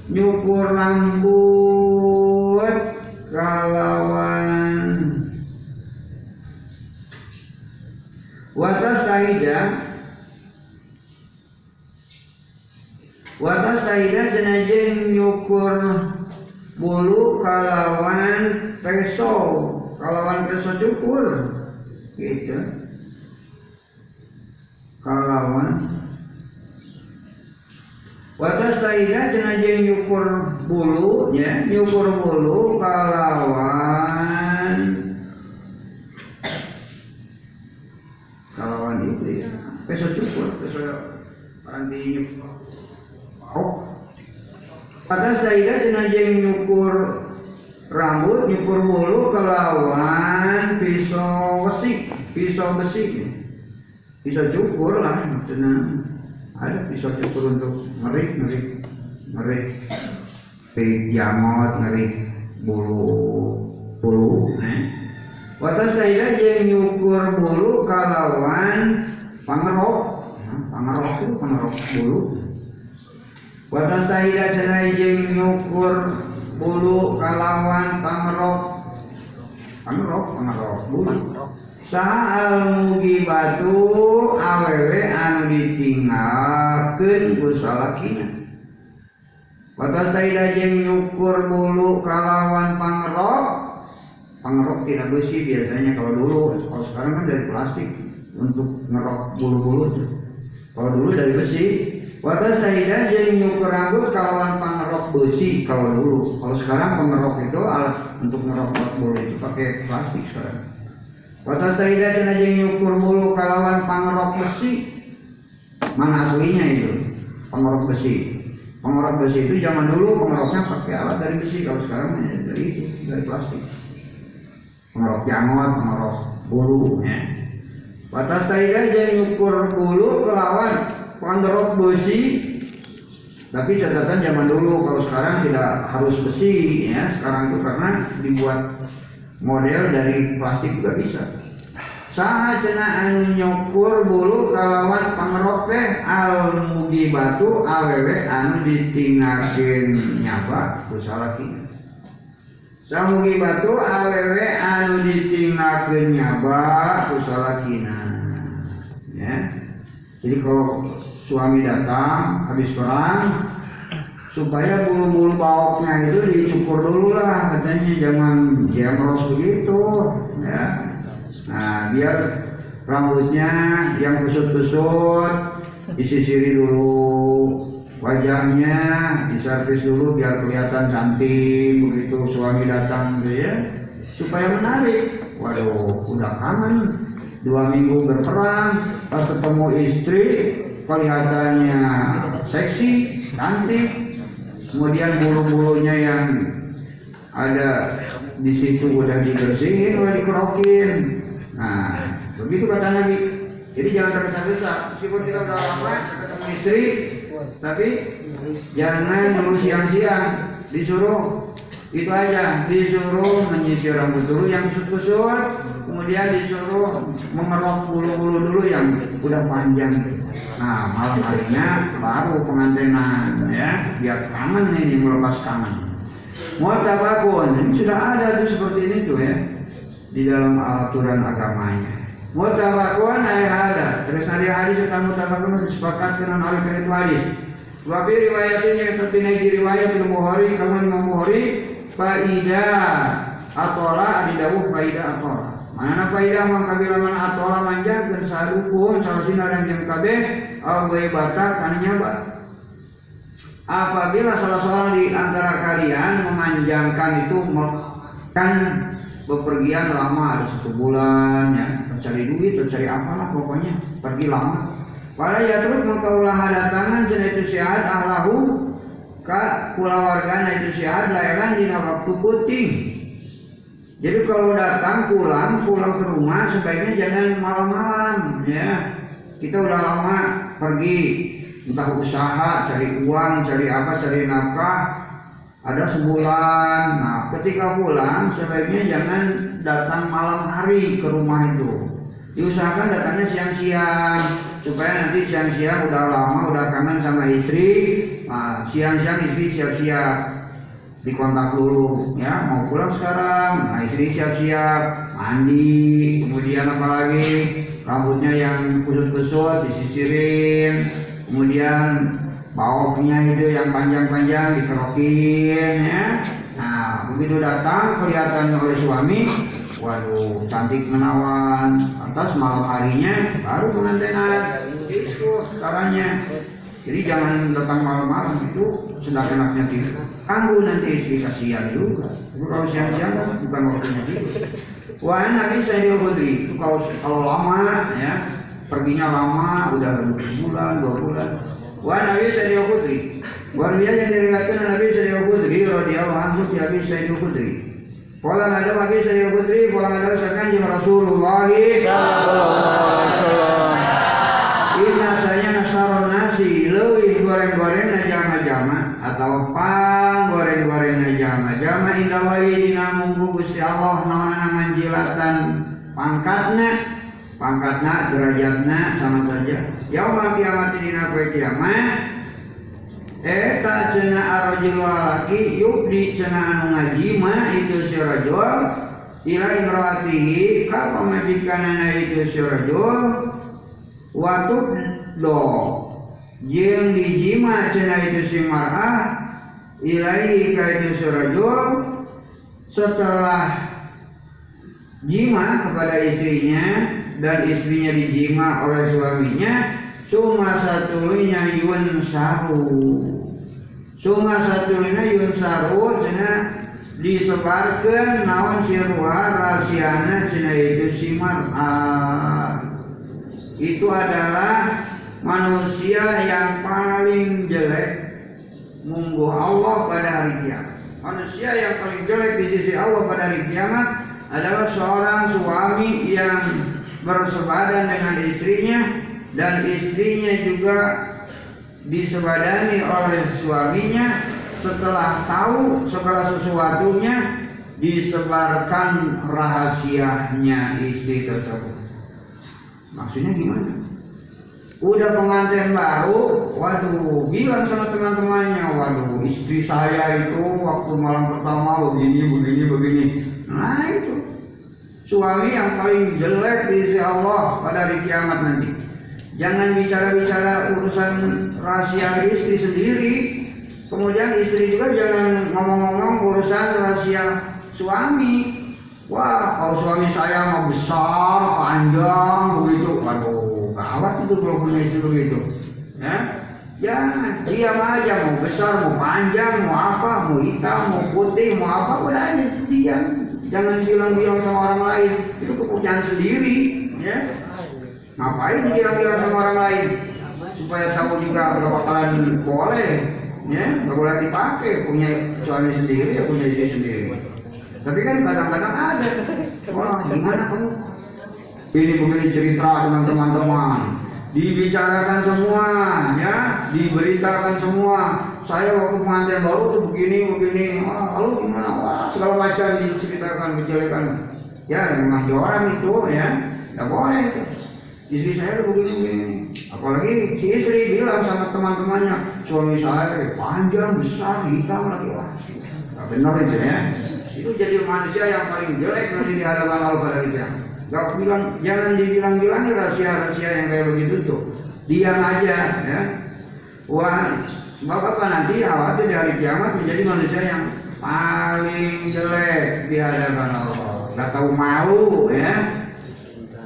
nyukur rambut kalawan. Watas ta'idah, watas ta'idah sengaja nyukur bulu kalawan peso, kalawan peso cukur, gitu. Kalawan watas ta'idah jenazah yang nyukur bulu, ya, nyukur bulu kalawan kalawan itu ya, peso cukur, peso anti oh. Watas ta'idah jenazah yang nyukur rambut, nyukur bulu kalawan pisau besik, pisau besik, pisau cukur lah, maksudnya. Ada pisau cukur untuk ngerik, ngerik, ngerik jamot, ngerik bulu, bulu. Watas saya yang nyukur bulu kalawan pangerok, pangerok itu pangerok bulu. Watas saya yang nyukur bulu kalawan pangerok, pangerok, pangerok bulu. Sa'al mugibatu awewe anu ditinggalkeun ku salakina. Watas ta'idah jeung nyukur bulu kalawan pangerok. Pangerok tidak besi biasanya kalau dulu, kalau sekarang kan dari plastik untuk ngerok bulu-bulu tuh. Kalau dulu dari besi. Watas ta'idah jeung nyukur rambut kalawan pangerok besi kalau dulu. Kalau sekarang pangerok itu alat untuk ngerok bulu itu pakai plastik sekarang. Watas ta'idah jenazah nyukur bulu kalawan pangerok besi. Mana aslinya itu? Pangerok besi. Pangerok besi itu zaman dulu pangeroknya pakai alat dari besi, kalau sekarang ya, dari itu, dari plastik. Pangerok jamot, pangerok bulu ya. Watas ta'idah jenazah nyukur bulu kalawan pangerok besi. Tapi catatan zaman dulu, kalau sekarang tidak harus besi ya. Sekarang itu karena dibuat model dari plastik juga bisa. Saha cenah anu nyukur bulu kalawan pangerok teh al mugibatu awewe anu ditinggalkeun nyapa ku salaki. Sa mugibatu awewe anu ditinggalkeun nyapa ku salakina. Ya. Jadi kalau suami datang habis perang, supaya bulu-bulu bawoknya itu dicukur dulu lah katanya, jangan jemros begitu ya. Nah biar rambutnya yang kusut-kusut disisiri dulu, wajahnya diservis dulu biar kelihatan cantik begitu suami datang gitu ya, supaya menarik. Waduh udah kangen dua minggu berperang, pas ketemu istri kelihatannya seksi, cantik. Kemudian bulu-bulunya yang ada di situ udah dibersihin, udah dikerokin. Nah, begitu kata Nabi. Jadi jangan tergesa-gesa. Meskipun kita udah lama ketemu istri, tapi jangan dulu siang-siang. Disuruh itu aja, disuruh menyisir rambut dulu yang kusut-kusut, kemudian disuruh memerok bulu-bulu dulu yang udah panjang. Nah malam harinya baru pengantinan ya, biar kangen ini melepas kangen. Mu'tabakun ini sudah ada tuh seperti ini tuh ya di dalam aturan agamanya. Mu'tabakun ayat ada. Terus hari-hari tentang mu'tabakun disepakati dengan ahli hadis. Wabi riwayatnya seperti ini riwayat Bukhari, kawan Bukhari, faida Atola adi dawuh faida atola. Mana faida mangkabila man atola manjang dan sarukum sarusina dan jam kabeh awai batak kanyabat. Apabila salah seorang di antara kalian memanjangkan itu kan bepergian lama ada satu bulan ya, cari duit atau cari apalah pokoknya pergi lama. Pada ia terus mengkaulah datangan jenaytu syihat ahlahu ka kulawarga jenaytu syihat layalan dina waktu putih. Jadi kalau datang pulang pulang ke rumah sebaiknya jangan malam-malam ya. Kita udah lama pergi entah usaha cari uang cari apa cari nafkah ada sebulan. Nah ketika pulang sebaiknya jangan datang malam hari ke rumah itu. Diusahakan datangnya siang-siang supaya nanti siang-siang udah lama udah kangen sama istri. Nah, siang-siang istri siap-siap dikontak dulu ya mau pulang sekarang. Nah, istri siap-siap mandi kemudian apa lagi rambutnya yang kusut-kusut disisirin kemudian bawoknya itu yang panjang-panjang dikerokin ya. Nah begitu datang kelihatan oleh suami, waduh cantik menawan. Atas malam harinya baru pengantin adat itu caranya. Jadi jangan datang malam-malam itu sedang enaknya tidur. Tangguh nanti istri kasihan juga. Tapi kalau siang-siang bukan waktunya tidur. Wah nanti saya diobati. Itu kalau kalau lama ya perginya lama udah berbulan dua bulan. Wa Nabi Sa'id al-Khudri. Wa dia yang diriwayatkan Nabi Sa'id al-Khudri radhiyallahu anhu ya Nabi Sa'id al-Khudri. Qala Nabi Sa'id al-Khudri qala Nabi Rasulullah sallallahu alaihi wasallam. Inna saya nasarun nasi leuwih goreng-gorengna jama-jama atawa panggoreng-gorengna jama-jama indallahi dina munggu Gusti Allah naonna manjilatan pangkatna pangkatna, derajatna sama saja. Yaumah kiamat dina poe kiamat eta cenah arajul laki yubdi cenah anu ngajima itu si rajul ila imraatihi ka pamajikanana itu si rajul wa tubdo jeung dijima cenah itu si mar'ah ilaihi ka itu si rajul setelah jima kepada istrinya dan istrinya dijima oleh suaminya cuma satunya yun saru cuma satunya yun saru cina disebarkan naon sirwa rahasiana cina itu si mar'ah. Itu adalah manusia yang paling jelek munggu Allah pada hari kiamat. Manusia yang paling jelek di sisi Allah pada hari kiamat adalah seorang suami yang bersebadan dengan istrinya dan istrinya juga disebadani oleh suaminya setelah tahu segala sesuatunya disebarkan rahasianya istri tersebut. Maksudnya gimana? Udah pengantin baru, waduh bilang sama teman-temannya, waduh istri saya itu waktu malam pertama begini begini begini. Nah itu suami yang paling jelek di sisi Allah pada hari kiamat nanti. Jangan bicara-bicara urusan rahasia istri sendiri, kemudian istri juga jangan ngomong-ngomong urusan rahasia suami. Wah kalau suami saya mau besar, panjang, begitu, waduh kawat itu kalau punya istri begitu. Ya, jangan diam aja mau besar, mau panjang, mau apa, mau hitam, mau putih, mau apa, udah aja diam. Jangan bilang-bilang sama orang lain, itu kepunyaan sendiri ya. Ngapain bilang-bilang sama orang lain? Supaya tahu juga udah bakalan boleh ya, gak boleh dipakai, punya suami sendiri ya punya istri sendiri. Tapi kan kadang-kadang ada, wah gimana kamu? Ini begini cerita dengan teman-teman, dibicarakan semua ya, diberitakan semua. Saya waktu pengantin baru tuh begini, begini, wah, lalu gimana, wah, segala macam diceritakan, kejelekan. Ya, memang orang itu, ya, tidak boleh itu. Istri saya tuh begini, begini. Apalagi si istri bilang sama teman-temannya, suami saya panjang, besar, hitam lagi, wah, tidak benar itu ya. Itu jadi manusia yang paling jelek nanti di hadapan Allah pada kita. Gak bilang, jangan dibilang-bilang rahasia-rahasia yang kayak begitu tuh. Diam aja, ya. Wah, sebab apa nanti awalnya dari kiamat menjadi manusia yang paling jelek di hadapan Allah. Gak tahu malu ya,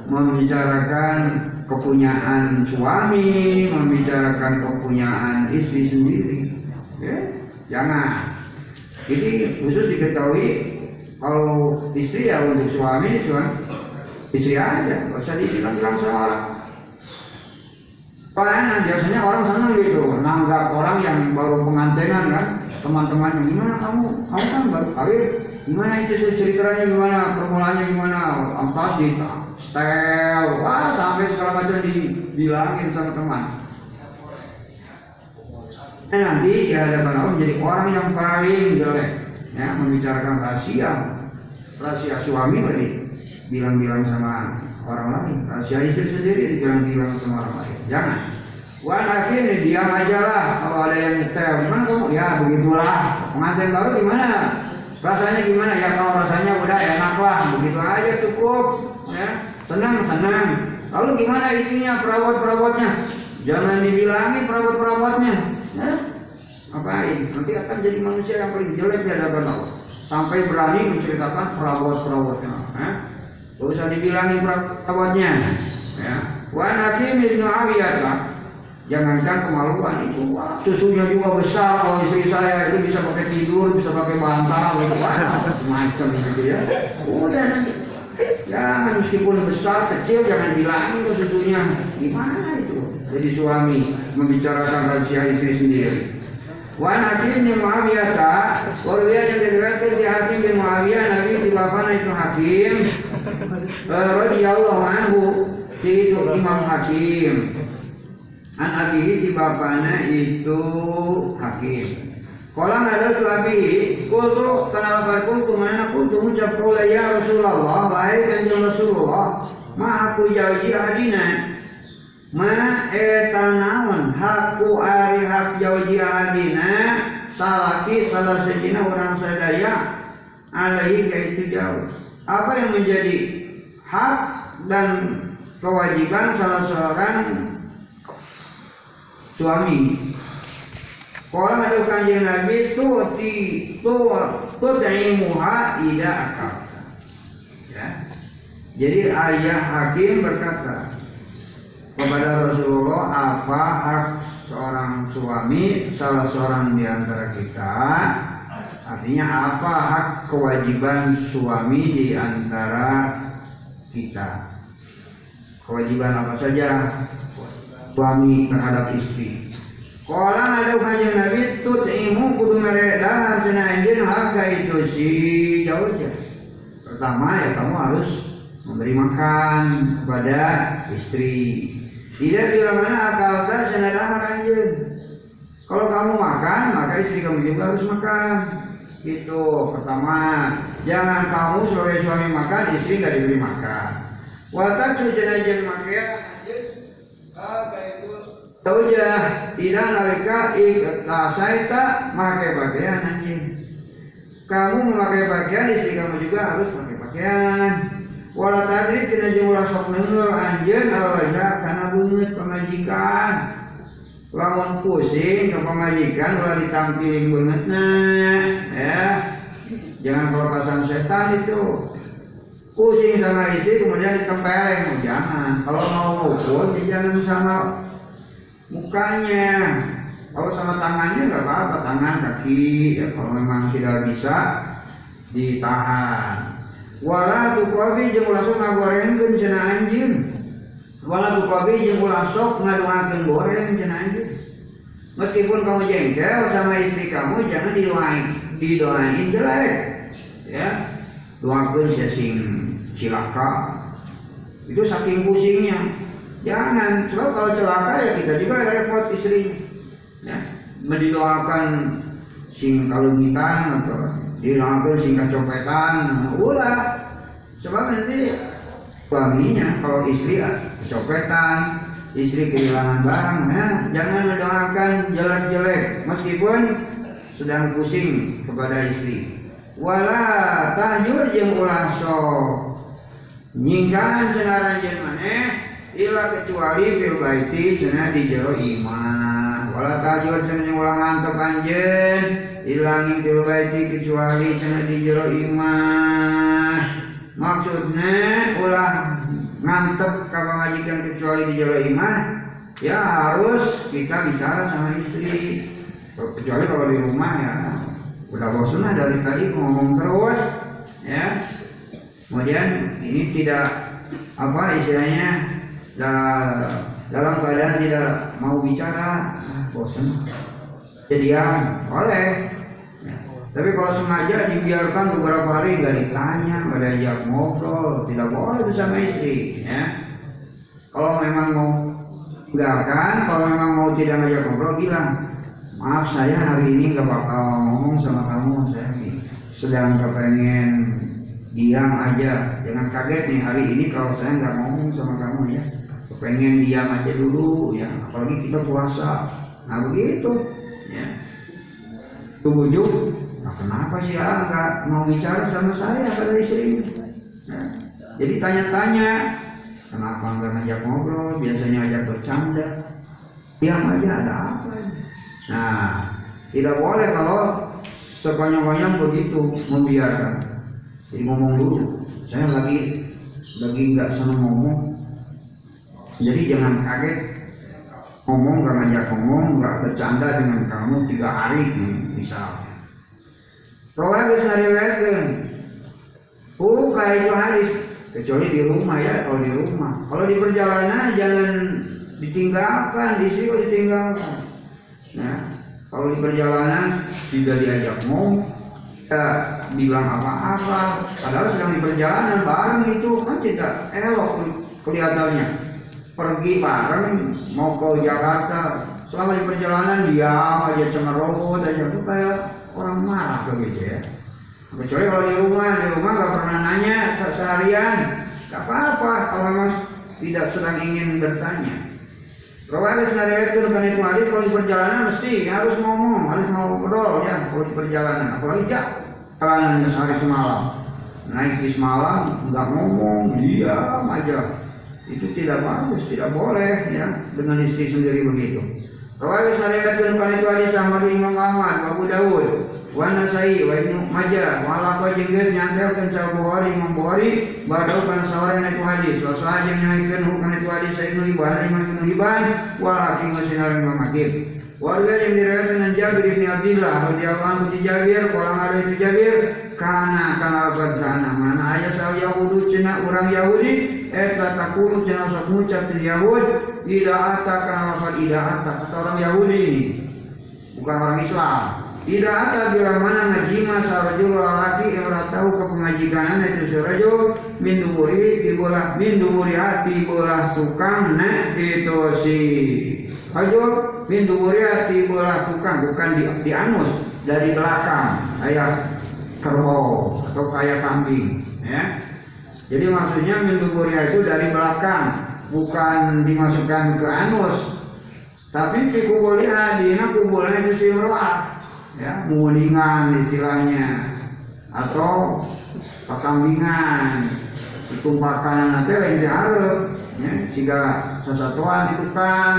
membicarakan kepunyaan suami, membicarakan kepunyaan istri sendiri. Ya, jangan. Jadi khusus diketahui kalau istri ya untuk suami, suami istri aja, nggak usah dibilang-bilang seorang. Karena biasanya orang senang gitu, nanggap orang yang baru pengantinan kan, teman-temannya, gimana kamu, kamu kan baru kawin, gimana itu ceritanya, gimana permulaannya, gimana, ampas di setel, wah sampai segala macam dibilangin sama teman. Eh nanti ya ada orang menjadi orang yang paling jelek, ya membicarakan rahasia, rahasia suami tadi, bilang-bilang sama orang lain, rahasia istri sendiri dibilang-bilang sama orang lain. Jangan. Wah akhirnya diam aja lah. Kalau ada yang setel, kamu ya begitulah. Pengantin baru gimana? Rasanya gimana? Ya kalau rasanya udah enak lah, begitu aja cukup. Ya senang senang. Lalu gimana itunya perawat-perawatnya? Jangan dibilangin perawat-perawatnya. Ya, apain? Nanti akan jadi manusia yang paling jelek di hadapan Allah. Sampai berani menceritakan perawat-perawatnya. Ya. Gak usah dibilangin perawatnya ya. Wan Hakim bin Muawiyah, jangankan kemaluan itu, wah, susunya juga besar. Kalau istri saya itu bisa pakai tidur, bisa pakai bantal, macam gitu ya. Udah, ya meskipun besar kecil jangan bilangin ke susunya. Gimana itu? Jadi suami membicarakan rahasia istri sendiri. Wan Hakim bin Muawiyah, kalau dia yang dikatakan di Hakim bin Muawiyah, Nabi di bapana itu Hakim. Radiyallahu anhu, si itu Imam Hakim. An abihi di bapaknya itu Hakim. Kalau nggak ada abihi, kau tuh kenapa pun kemana pun tuh ucap kau ya Rasulullah, baik dan Rasulullah. Ma aku jauhi hadina, ma etanawan haku ari hak jauhi hadina. Salaki salah sejina orang sadaya, alaihi kaitu jauh. Apa yang menjadi hak dan kewajiban salah seorang suami. Kalau ada kanjeng Nabi tu ti tu tu taimuha ida akal. Jadi ayah Hakim berkata kepada Rasulullah, apa hak seorang suami salah seorang di antara kita? Artinya apa hak kewajiban suami di antara kita? Kewajiban apa saja? Suami terhadap istri. Kalau ada kanjeng Nabi tut'imu kudu mereda senajin harga itu si jauh jauh. Pertama ya kamu harus memberi makan kepada istri. Tidak bilang mana akal tak senada makanjin. Kalau kamu makan maka istri kamu juga harus makan. Itu pertama. Jangan kamu sebagai suami makan istri nggak diberi makan. Watak senajin makan. Taujah tidak nalika ikhlasai tak pakai pakaian anjing. Kamu memakai pakaian istri kamu juga harus pakai pakaian. Walau tadi tidak jumlah sok nengol anjing alaja karena bunyi pemajikan. Lawan pusing ke pemajikan ulah ditampilin bungetnya ya. Jangan korban setan itu. Pusing sama istri kemudian ditempeleng, jangan. Kalau mau ngukur, jangan sama mukanya. Kalau sama tangannya nggak apa-apa, tangan, kaki. Ya, kalau memang tidak bisa ditahan. Wala tuqabi jeung ulasok ngagorengkeun cenah anjeun. Wala tuqabi jeung ulasok ngaduakeun goreng cenah anjeun. Meskipun kamu jengkel sama istri kamu, jangan didoain, didoain jelek, ya. Doakan sesing cilaka. Itu saking pusingnya. Jangan, sebab kalau celaka ya kita juga repot istrinya ya. Mendoakan sing kalungitan atau didoakan sing kecopetan ulah. Sebab nanti suaminya kalau istri kecopetan, istri kehilangan barang ya. Jangan mendoakan jelek-jelek meskipun sedang pusing kepada istri. Wala tahjur jeung ulah sok nyingkaan cenah ranjeun maneh ila kecuali fil baiti cenah di jero imah. Wala tajur cenanya ulang antep anjen ilangin diubaiti kecuali cenanya dijero imah. Maksudnya ulah ngantep kalau majikan kecuali dijero imah, ya harus kita bicara sama istri. Kecuali kalau di rumah ya udah bosan lah dari tadi ngomong terus, ya. Kemudian ini tidak apa istilahnya dalam keadaan tidak mau bicara, ah, bosan, jadi diam oleh. Ya. Tapi kalau sengaja dibiarkan beberapa hari nggak ditanya, nggak diajak ngobrol, tidak boleh bersama istri. Ya. Kalau memang mau biarkan, kalau memang mau tidak ngajak ngobrol bilang, maaf saya hari ini nggak bakal ngomong sama kamu, saya sedang kepengen diam aja. Jangan kaget nih hari ini kalau saya nggak ngomong sama kamu ya. Pengen diam aja dulu ya. Apalagi kita puasa. Nah begitu ya. Tubujuk. Nah kenapa sih ah nggak mau bicara sama saya pada istri? Nah, jadi tanya-tanya. Kenapa nggak ngajak ngobrol? Biasanya ngajak bercanda. Diam aja ada apa? Nah tidak boleh kalau sekonyong-konyong begitu membiarkan. Jadi ngomong dulu, saya lagi lagi nggak senang ngomong. Jadi jangan kaget ngomong, nggak ngajak ngomong, nggak bercanda dengan kamu tiga hari nih, misal. Soalnya sehari-hari, puluh kali hadis, kecuali di rumah ya, kalau di rumah. Kalau di perjalanan jangan ditinggalkan, di situ ditinggalkan. Nah, kalau di perjalanan tidak diajak ngomong. Ya, bilang apa-apa padahal sedang di perjalanan bareng itu kan tidak elok kelihatannya. Pergi bareng mau ke Jakarta selama di perjalanan diam aja cemerut aja tuh kayak orang marah begitu ya. Kecuali kalau di rumah di rumah nggak pernah nanya seharian nggak apa-apa kalau memang tidak sedang ingin bertanya. Kalau ada sehari-hari itu bukan itu hari kalau di perjalanan mesti harus ngomong harus ngobrol ya kalau di perjalanan apalagi jauh perjalanan sehari semalam naik bis malam nggak ngomong diam aja itu tidak bagus tidak boleh ya dengan istri sendiri begitu. Kalau ada sehari-hari itu bukan itu hari sama Imam Ahmad, Abu Daud, Imam Nasa'i, Ibnu Majah, Malaka jengger nyantelkan sahabat Bukhari, Imam Bukhari, baru kan sawarana itu hadis, sahaja nyantelkan hukum itu hadis Ibnu Hibban. Iban wa Hakim Syekh Hasyim Asy'ari diriwayatkan Jabir bin Abdullah radhiyallahu anhu Jabir orang ada Jabir kana kana kana mana aya saw Yahudi cina orang Yahudi eta takun cina sok ngucap di Yahud ida ata kana fa ida ata kata orang Yahudi bukan orang Islam ida ata bila mana najima sarjul laki ora tahu ke pengajian itu sarjul min duburi di bola min duburi hati bola tukang na itu si hajur min duburi hati bola tukang bukan di, di anus dari belakang kayak kerbau atau kayak kambing ya. Jadi maksudnya min duburi itu dari belakang bukan dimasukkan ke anus tapi di kubulia di kubulia itu si roa ya muningan istilahnya atau pakambingan ditumpahkan nanti lain diharap ya, jika sesatuan itu kan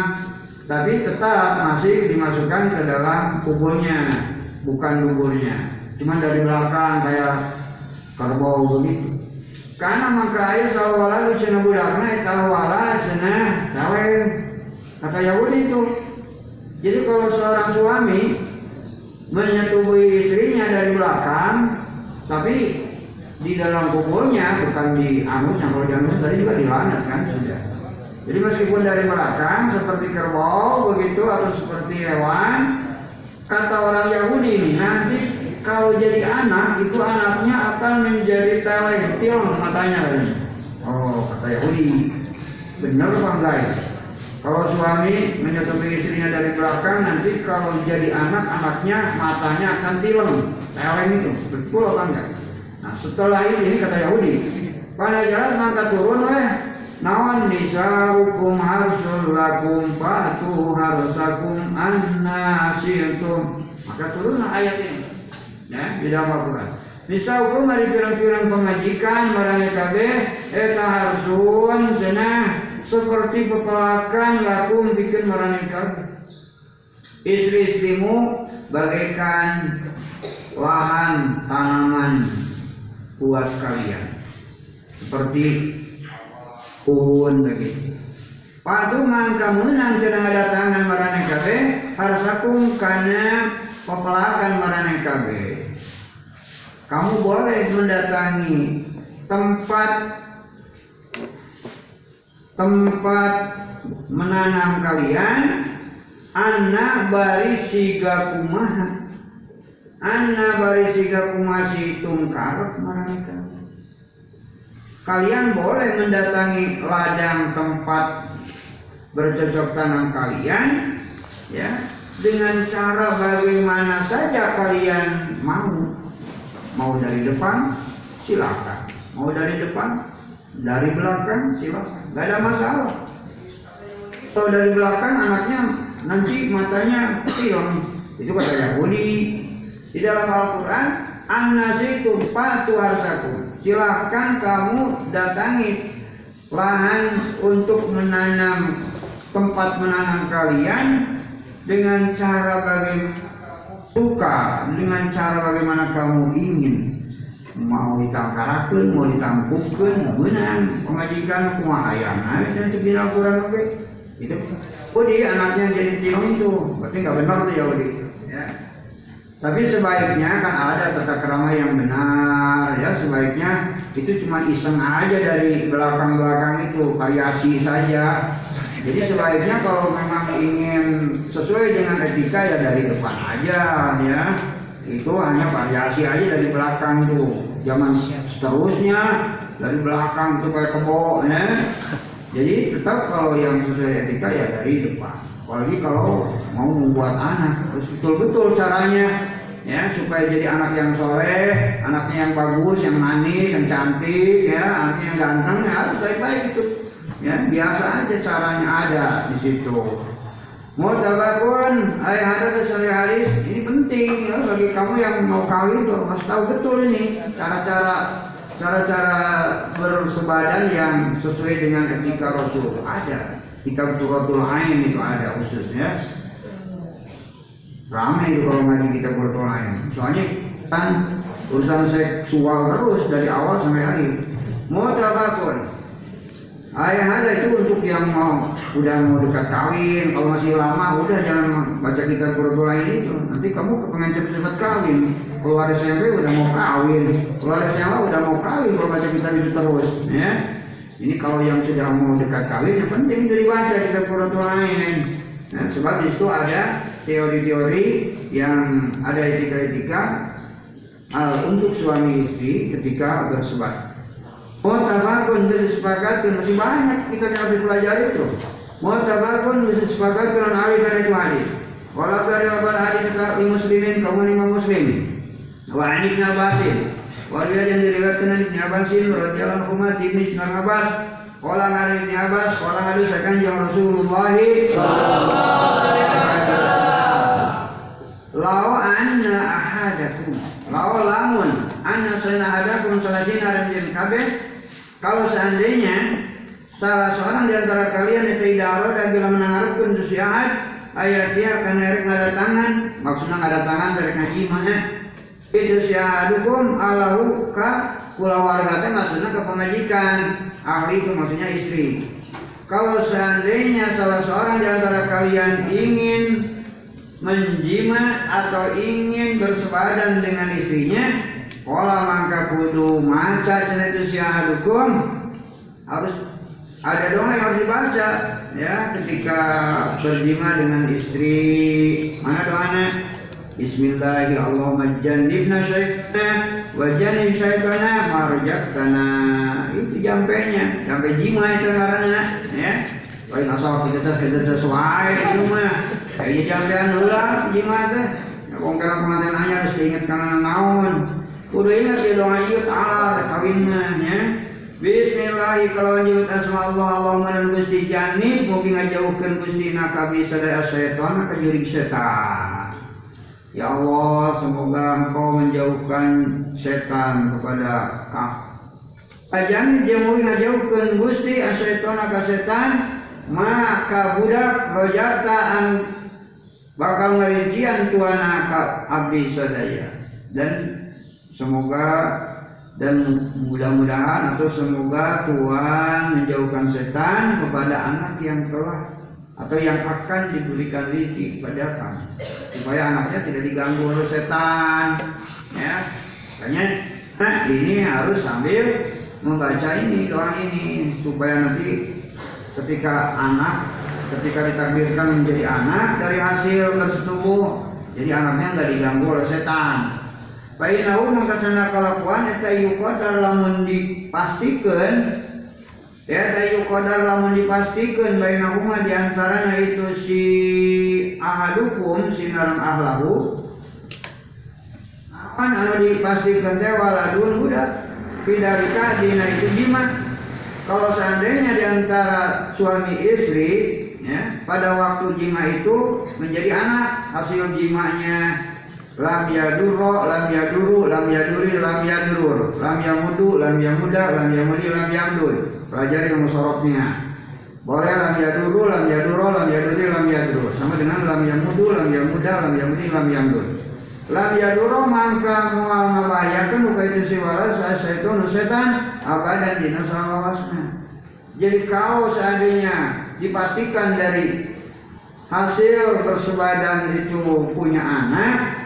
tapi tetap masih dimasukkan ke dalam kuburnya bukan kuburnya cuma dari belakang kayak kerbau begitu karena maka air sawala lucena budakna itawala cena cawe kata Yahudi itu jadi kalau seorang suami menyetubuhi istrinya dari belakang tapi di dalam kuburnya bukan di anusnya kalau di anus tadi juga dilaknat kan sudah. Jadi meskipun dari belakang seperti kerbau begitu atau seperti hewan kata orang Yahudi ini nanti kalau jadi anak itu anaknya akan menjadi telektil matanya ini. Oh kata Yahudi benar apa enggak? Kalau suami menyetubuhi istrinya dari belakang nanti kalau jadi anak anaknya matanya akan tilem teleng itu betul apa enggak? Nah, setelah ini, ini kata Yahudi pada jalan maka turun oleh nawan nisa'ukum harsul lakum fatu harsakum annasi'tum maka turunlah ayat ini ya, di dalam Al-Quran nisa'ukum dari pirang-pirang pengajikan barangnya kabeh eta harsun senah seperti pepelakan lakum bikin barangnya kabeh Istri-istrimu bagaikan lahan tanaman buat kalian, seperti pohon begitu. Patungan kamunan cenah datangan marane kabeh, harsakum kana pepelakan marane kabeh. Kamu boleh mendatangi tempat tempat menanam kalian, anak bari siga kumaha, anak bari siga kumaha situng karep mereka. Kalian boleh mendatangi ladang tempat bercocok tanam kalian, ya, dengan cara bagaimana saja kalian mau. Mau dari depan, silakan. Mau dari depan, dari belakang, silakan. Gak ada masalah. Atau dari belakang anaknya nanti matanya siung, itu katanya Budi. Di dalam Al-Quran, annasitu fatu harsakum. Silakan kamu datangi lahan untuk menanam, tempat menanam kalian dengan cara bagaimana suka, dengan cara bagaimana kamu ingin. Mau ditangkarakeun, mau ditangkupkeun, beunang pamajikan kumaha hayang aya cenah teu dina Al-Qur'an oge. Itu Udi anaknya jadi tirung tuh, berarti enggak benar tuh ya Udi, ya. Tapi sebaiknya kan ada tata krama yang benar, ya, sebaiknya itu cuma iseng aja dari belakang-belakang itu, variasi saja. Jadi sebaiknya kalau memang ingin sesuai dengan etika ya dari depan aja, ya. Itu hanya variasi aja dari belakang tuh. Zaman seterusnya dari belakang tuh kayak kebo, ya. Jadi tetap kalau yang sesuai etika ya dari depan. Apalagi kalau mau membuat anak harus betul-betul caranya, ya, supaya jadi anak yang soleh, anaknya yang bagus, yang manis, yang cantik, ya, anaknya yang ganteng, ya, harus baik-baik gitu. Ya, biasa aja caranya ada di situ. Mutabakun, ayat ada sehari-hari ini penting, ya, bagi kamu yang mau kawin tuh harus tahu betul ini cara-cara. Cara-cara bersebadan yang sesuai dengan etika Rasul ada. Etika Qurratul Ain itu ada khususnya. Ramai itu kalau ngaji kita Qurratul Ain. Soalnya kan urusan seksual terus dari awal sampai akhir. Mutabakun. Ayah ada itu untuk yang mau udah mau dekat kawin, kalau masih lama udah jangan baca kitab Qurratul Ain itu. Nanti kamu kepengen cepat kawin. Keluar S M P udah mau kawin, keluar S M A udah mau kawin, kalau baca kitab itu terus, ya. Ini kalau yang sudah mau dekat kawin, yang penting dari baca kitab Qurratul Ain. Nah, sebab di situ ada teori-teori yang ada etika-etika uh, untuk suami istri ketika bersebat. Mutabakun disepakati, masih banyak kita yang harus pelajari itu. Mutabakun disepakati dengan ahli karena itu hadis. Walau dari obat hadis ke muslimin, kamu imam muslim. Wa anik nabasin, wajah yang diriwayatkan nabasin, rasulullah umat ibnis nabas, kolang hadis nabas, kolang hadis akan jauh Rasulullah. Lau anna ahadakum, lau lamun anna sana ahadakum salatin harin kabeh. Kalau seandainya salah seorang di antara kalian itu idaro dan bila menangharapkan tusiahat, ayatnya akan erek ngada tangan, maksudnya ngada tangan dari kacimanya. Itu syahadukum alahu ka kulawarganya maksudnya kepemajikan. Ahli itu maksudnya istri. Kalau seandainya salah seorang di antara kalian ingin menjima atau ingin bersebadan dengan istrinya, kola mangka kudu maca dan itu syahadukum harus ada dong yang harus dibaca, ya, ketika berjima dengan istri. Mana doanya? Bismillahirrahmanirrahim. Wajanib syaitana marjaktana. Itu jampenya, jampe jima itu karena, ya. Kalau nasab kita kita sesuai cuma kayak jampean ulah jima teh. Wong kana pengantin anyar harus diingat kana naon. Kudu ingat ya doa ieu ta'ala kawin mah, ya. Bismillahirrahmanirrahim. Kalau nyebut asma Allah, Allahumma dan Gusti Janib, mungkin ngajauhkan Gusti nakabi sadaya syaitan, akan jurik setan. Ya Allah, semoga Engkau menjauhkan setan kepada kami. Janib, dia mungkin ngajauhkan Gusti syaitan akan setan, maka budak rojartaan bakal ngerijian Tuhan akal abdi sadaya. Dan semoga dan mudah-mudahan atau semoga Tuhan menjauhkan setan kepada anak yang telah atau yang akan diberikan rezeki pada kami, supaya anaknya tidak diganggu oleh setan, ya. Makanya nah, ini harus sambil membaca ini doa ini, supaya nanti ketika anak, ketika ditakdirkan menjadi anak dari hasil bersetubuh, jadi anaknya nggak diganggu oleh setan. Baik tahu mengkacana kelakuan eta yukodar lamun dipastikan, ya tayu kodar lamun dipastikan baik nahu mah diantaranya itu si ahadukum sinaran ahlahu. Apaan anu dipastikan teh waladun budak pidarika dina itu jimat. Kalau seandainya diantara suami istri, ya, pada waktu jima itu menjadi anak hasil jimanya. Lam yadurro, lam yaduru, lam yaduri, lam yadurur, lam yamudu, lam yamuda, lam yamudi, lam yamdul. Pelajari musorofnya. Boleh lam yaduru, lam yaduro, lam yaduri, lam yadur. Sama dengan lam yamudu, lam yamuda, lam yamudi, lam yamdul. Lam yaduro mangka mual ngabahayakan buka itu siwala saya setan setan abadan dina salawasna. Jadi kalau seandainya dipastikan dari hasil bersebadan itu punya anak,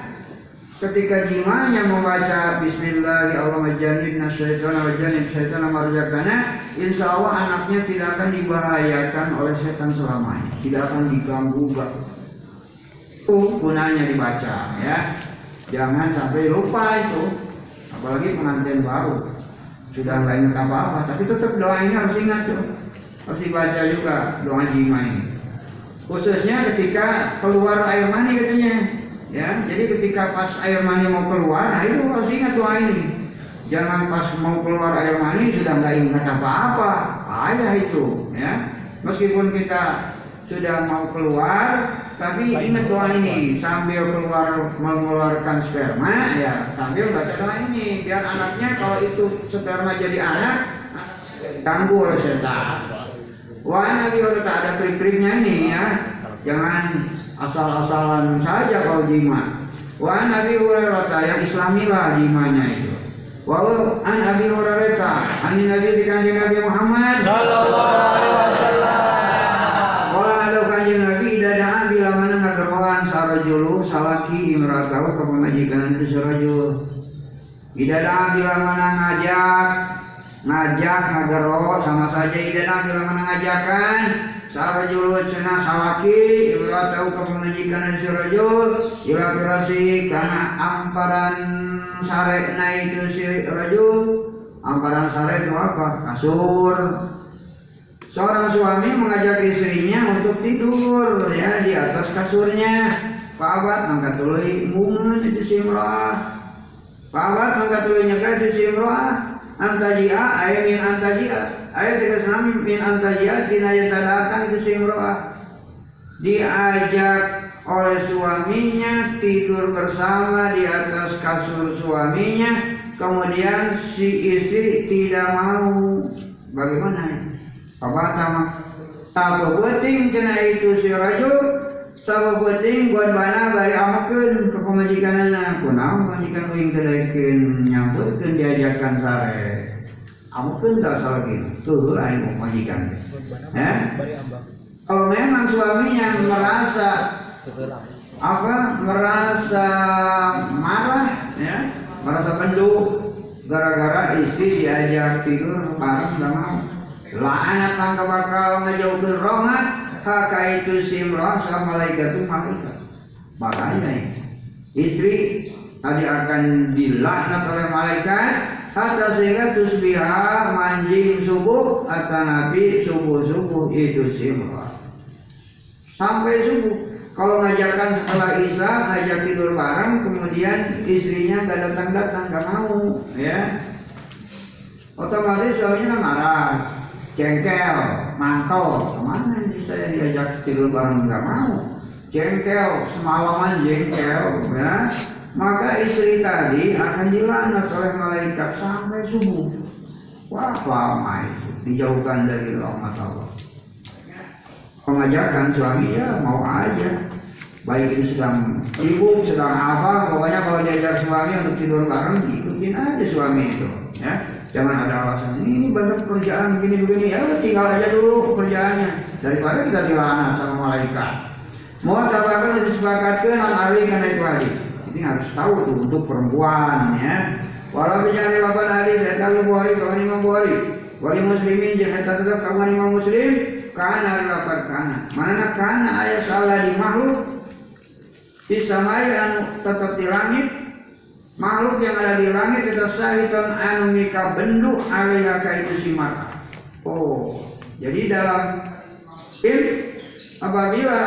ketika jimanya membaca Bismillahirrahmanirrahim, insya Allah anaknya tidak akan dibahayakan oleh setan selamanya, tidak akan diganggu. Itu gunanya dibaca, ya. Jangan sampai lupa itu, apalagi pengantin baru sudah nggak ingat apa-apa, tapi tetap doanya harus ingat tuh, harus dibaca juga doa jima ini. Khususnya ketika keluar air mani katanya. Ya, jadi ketika pas air mani mau keluar, nah itu harus ingat doa ini. Jangan pas mau keluar air mani sudah nggak ingat apa-apa, ayah itu. Ya, meskipun kita sudah mau keluar, tapi ingat doa ini sambil keluar mengeluarkan sperma, ya sambil baca doa ini biar anaknya kalau itu sperma jadi anak, ganggu oleh setan. Wah, nanti udah tak ada trik-triknya nih ya, jangan asal-asalan saja kalau jima. Wa Nabi Hurairah yang islamilah jimanya itu. Wa an Abi Hurairah, an Nabi kanjeng Nabi Muhammad sallallahu alaihi wasallam. Wala ada kanjeng Nabi idada'a bila mana ngagerohan sarajulu salaki imratahu kepemajikan itu sarajul. Idada'a bila mana ngajak, ngajak ngageroh sama saja idada'a bila mana ngajakan. Sarajul cenah salaki ila tahu kemenajikan sirajul ila berasi karena amparan sare naik itu sirajul. Amparan sare itu apa? Kasur. Seorang suami mengajak istrinya untuk tidur ya di atas kasurnya. Pabat mangkat tuluy mungut itu simrah. Pabat mangkat tuluy nyegah itu simrah. Antajia ayamin antajia ayat tiga puluh enam min antajia tinaya tadakan kesimroah diajak oleh suaminya tidur bersama di atas kasur suaminya, kemudian si istri tidak mau. Bagaimana? Apa sama? Tahu penting kena itu si rajul, tahu penting buat mana dari amakeun kepemajikanana kunaon pemajikan uing tadaikeun nyambutkeun diajakan sare. Ampun tak salah gitu, tuh lain mau majikan. Eh? Kalau memang suaminya merasa apa, merasa marah, ya, merasa penduk, gara-gara istri diajak tidur bareng sama, la'anat mangka bakal ngejauhin rohmat, haka itu simroh sama malaikatul malaikat. Makanya istri tadi akan dilaknat oleh malaikat. Hatta sehingga tusbiha manjing subuh atau nabi subuh-subuh itu simrah sampai subuh. Kalau ngajakan setelah isya ngajak tidur bareng, kemudian istrinya nggak datang-datang, nggak mau, ya otomatis suaminya marah, jengkel, mangkau, kemana sih saya diajak tidur bareng nggak mau, jengkel, semalaman jengkel, ya. Maka istri tadi akan dilaknat oleh malaikat sampai subuh. Wah, lama itu dijauhkan dari rahmat Allah. Mengajarkan suami ya mau aja. baik itu sedang sibuk, sedang apa, pokoknya kalau diajak suami untuk tidur bareng, ikutin aja suami itu, ya. Jangan ada alasan ini banyak kerjaan begini-begini, ya tinggal aja dulu kerjaannya daripada kita dilaknat sama malaikat. Mau katakan disepakatkan al-ali karena itu hadis. Ini harus tahu tuh untuk perempuan, ya. Walau bicara bapak hadis dari Bukhari, kalau Imam Bukhari, wali muslimin jangan tetap kawan Imam Muslim karena lapar karena mana karena ayat Allah di makhluk di samai yang tetap di langit. Makhluk yang ada di langit tetap sahiton anumika bendu alihaka itu simata. Oh, jadi dalam film apabila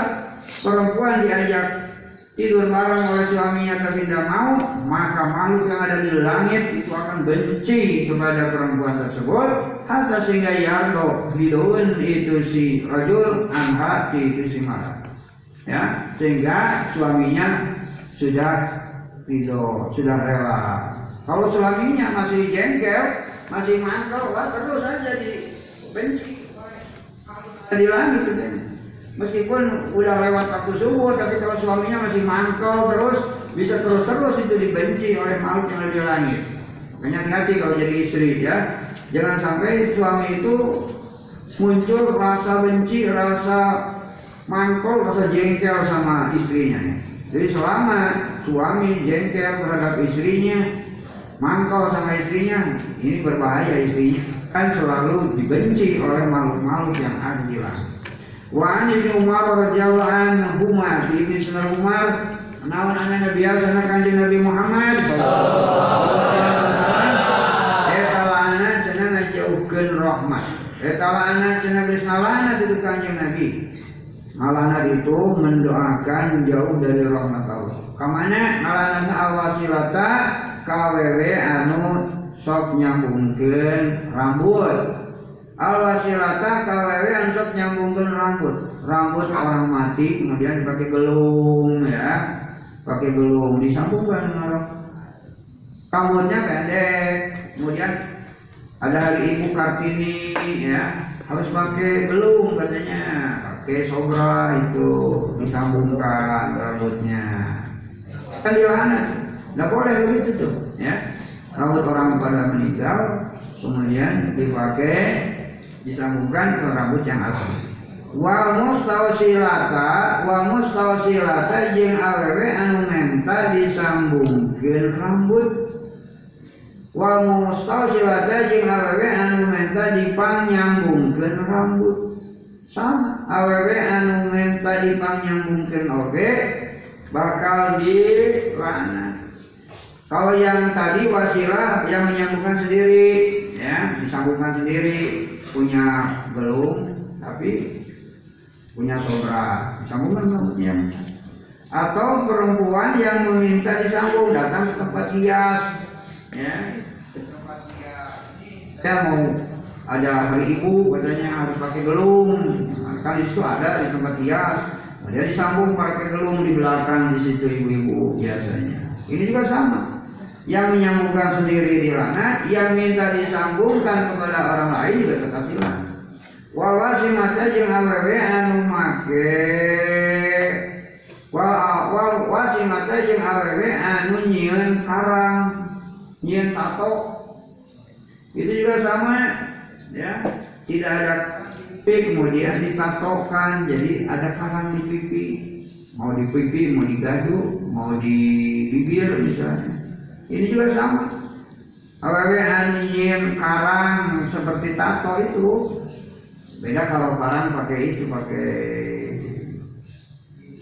perempuan diajak tidur bareng oleh suaminya tapi tidak mau, maka makhluk yang ada di langit itu akan benci kepada perempuan tersebut hatta sehingga yaqo bidun itu si rajul anha itu si mara. Ya, sehingga suaminya sudah Ridho, sudah rela. Kalau suaminya masih jengkel, masih mangkel, wah terus saja dibenci. Jadi lagi gitu. Meskipun udah lewat waktu subuh, tapi kalau suaminya masih mangkel terus, bisa terus-terus itu dibenci oleh makhluk yang lebih langit. Makanya hati-hati kalau jadi istri, ya. Jangan sampai suami itu muncul rasa benci, rasa mangkel, rasa jengkel sama istrinya. Jadi selama suami jengkel terhadap istrinya, mangkal sama istrinya, ini berbahaya istrinya. Kan selalu dibenci oleh makhluk-makhluk yang ada di langit. Wa ani Umar radhiyallahu anhu ma ini Sunan Umar, naon anana biasa Kanjeng Nabi Muhammad sallallahu alaihi wasallam. Eta lana cenah ngajaukeun rahmat. Eta lana cenah geus nalana di Kanjeng Nabi. Nalana itu mendoakan jauh dari rahmat Allah. Kamana nalana awasilata kawewe anu sok nyambungkeun rambut. Awasilata kawewe anu sok nyambungkeun rambut. Rambut orang mati kemudian dipakai gelung, ya. Pakai gelung disambungkan orang. Rambutnya pendek, kemudian ada hari Ibu Kartini, ya. Harus pakai gelung katanya. Pakai sobra itu disambungkan rambutnya. Kan dilahana, nggak boleh begitu tuh, ya. Rambut orang pada meninggal kemudian dipakai disambungkan ke rambut yang asli. Wa mustawsilata, wa mustawsilata jeung awewe anu menta disambungkeun rambut. Wa mustawsilata jeung awewe anu menta dipanyambungkeun rambut. Sama awewe anu menta dipanyambungkeun oge bakal dilaknat. Kalau yang tadi wasilah yang menyambungkan sendiri, ya disambungkan sendiri, punya belum tapi punya sobra disambungkan rambutnya. Atau perempuan yang meminta disambung datang ke tempat hias, ya ke tempat hias. Saya mau ada hari ibu katanya harus pakai gelung, kan itu ada di tempat hias. Dia disambung pakai gelung di belakang di situ ibu-ibu biasanya. Ini juga sama. Yang menyambungkan sendiri dilaknat, yang minta disambungkan kepada orang lain juga tetap dilaknat. Wawasimata jeung awewe anu make, wawasimata jeung awewe anu nyieun karang, nyieun tato. Itu juga sama, ya. Tidak ada kemudian ditatokan, jadi ada karang di pipi, mau di pipi, mau di dagu, mau di bibir misalnya. Ini juga sama. Awewe anjing karang seperti tato itu. Beda kalau karang pakai itu pakai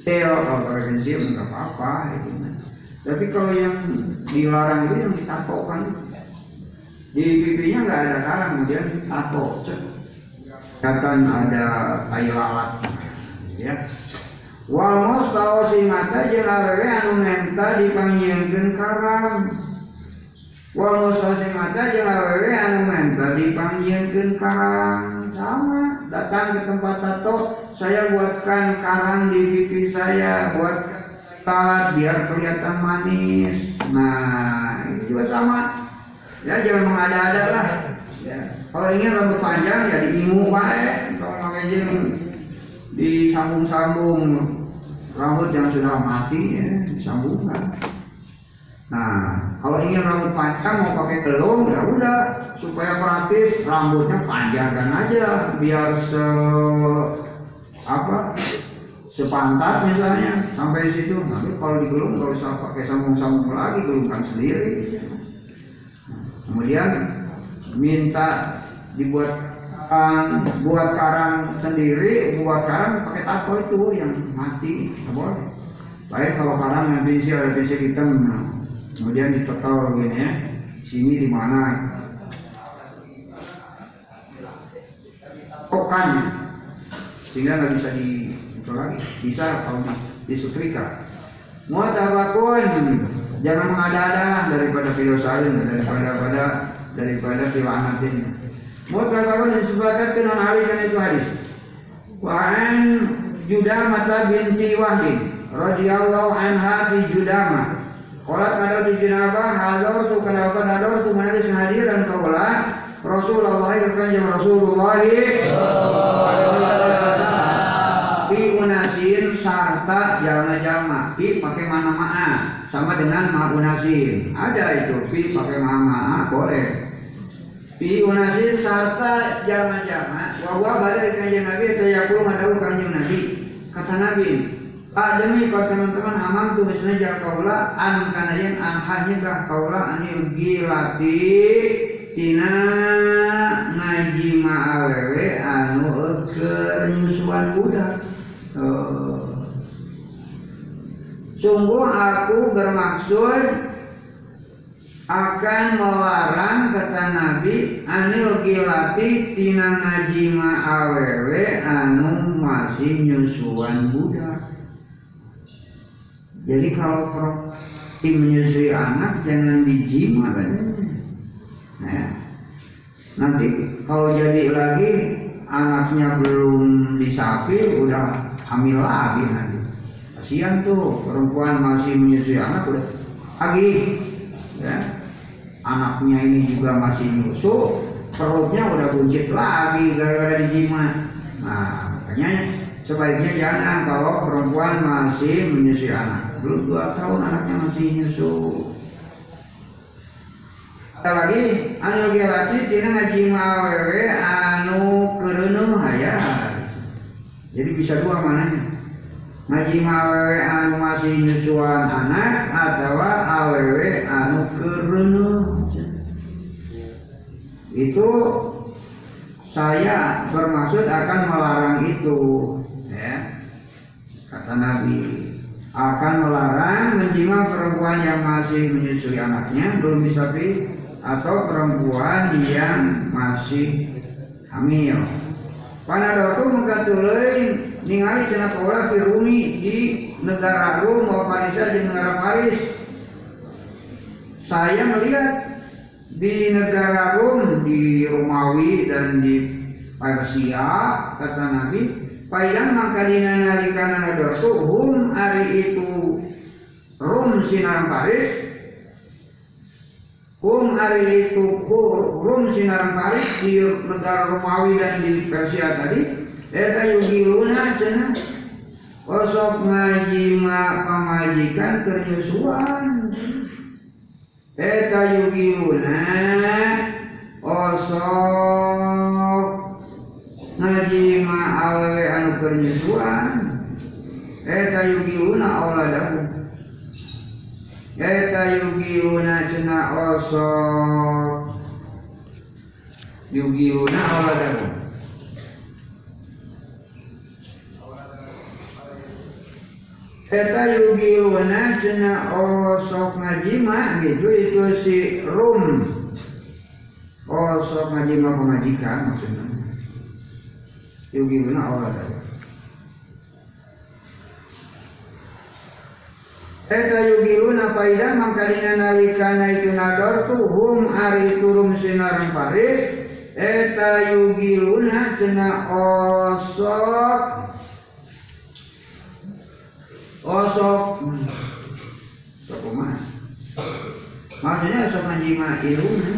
tel atau pakai pensil nggak apa-apa. Gitu. Tapi kalau yang dilarang itu yang ditatokan di pipinya nggak ada karang, kemudian tato. Katakan ada tai lalat, ya. Wal mustawsimata jeung awewe anu menta dipangnyieunkeun karang. Wal mustawsimata jeung awewe anu menta dipangnyieunkeun karang. Sama, datang ke tempat tato, saya buatkan karang di pipi saya, buat talat biar kelihatan manis. Nah, ini juga sama. Ya jangan mengada-ada lah. Ya. Kalau ingin rambut panjang ya diingu baik, kalau pakai jeng disambung-sambung rambut yang sudah mati ya disambungkan. Nah, kalau ingin rambut panjang mau pakai gelung ya udah, supaya praktis rambutnya panjangkan aja biar se apa sepantat misalnya sampai situ. Tapi kalau digelung nggak usah pakai sambung-sambung lagi, gelungkan sendiri. Nah, kemudian minta dibuat karang, buat karang sendiri, buat karang pakai tato itu yang mati, nggak boleh. Lain kalau karang yang bisa ada bisa hitam. Nah, kemudian ditotal gini ya, sini di mana kokan, sehingga nggak bisa di itu lagi, bisa kalau disetrika. Muatabakun, jangan mengada-ada daripada filosalin, daripada pada daripada filanatin. Muatabakun disebabkan dengan hadis itu hadis. Waan Judamah binti Wahid, radhiyallahu anha bi Judamah. Qolat ada di jenabah hadar tu kenapa hadar tu menulis hadiran kaulah Rasulullah kanjeng Rasulullah sallallahu alaihi wasallam bi unasin sarta jama-jama bi pakai mana-mana sama dengan ma'unasin ada itu bi pakai mana boleh bi unasin sarta jama-jama wa wa bari kanjeng Nabi tayaqul madau kanjeng Nabi kata Nabi Pak demi kalau teman-teman aman tuh misalnya jangan kaulah an kanayan an hanya kaulah anil gilati tina ngaji ma'alewe anu eker nyusuan budak. Oh. Sungguh aku bermaksud akan melarang kata Nabi anil gilati tina ngaji ma'alewe anu masih nyusuan budak. Jadi kalau properti menyusui anak jangan dijima kan. Nah, ya. Nanti kalau jadi lagi anaknya belum disapi udah hamil lagi nanti. Kasihan tuh perempuan masih menyusui anak udah lagi. Ya. Anaknya ini juga masih nyusu, perutnya udah buncit lagi gara-gara dijima. Nah, makanya sebaiknya jangan kalau perempuan masih menyusui anak. Belum dua tahun anaknya masih nyusu. Ada lagi anu gelati tina ngajima wewe anu kerenung hayar. Jadi bisa dua mananya. Ngajima wewe anu masih nyusuan anak atau awewe anu kerenung. Itu saya bermaksud akan melarang itu, ya. Kata Nabi akan melarang menjima perempuan yang masih menyusui anaknya belum disapi atau perempuan yang masih hamil. Panadatu mengkatulain ningali cenah kaulah firuni di negara Rom mau Parisa di negara Paris. Saya melihat di negara Rom di Romawi dan di Persia kata Nabi. Pailan mangkalina nalikanan adosu hum ari itu rum sinar Paris hum ari itu rum sinar Paris di negara Romawi dan di Persia tadi eta yugiluna cenah osok ngaji ma pamajikan kenyusuan eta yugiluna osok ngaji ma awewe anu kenyusuan eta yugiuna auladahu eta yugiuna cina oso yugiuna auladahu eta yugiuna cina oso ngaji ma gitu itu si rum oso ngaji ma pemajikan maksudnya Yugiluna auladahu eta yugiluna paidan mangkalina nalikana itu nadostu hum ari turum sinarang Paris eta yugiluna cina osok osok sokumah maksudnya osok najima iluna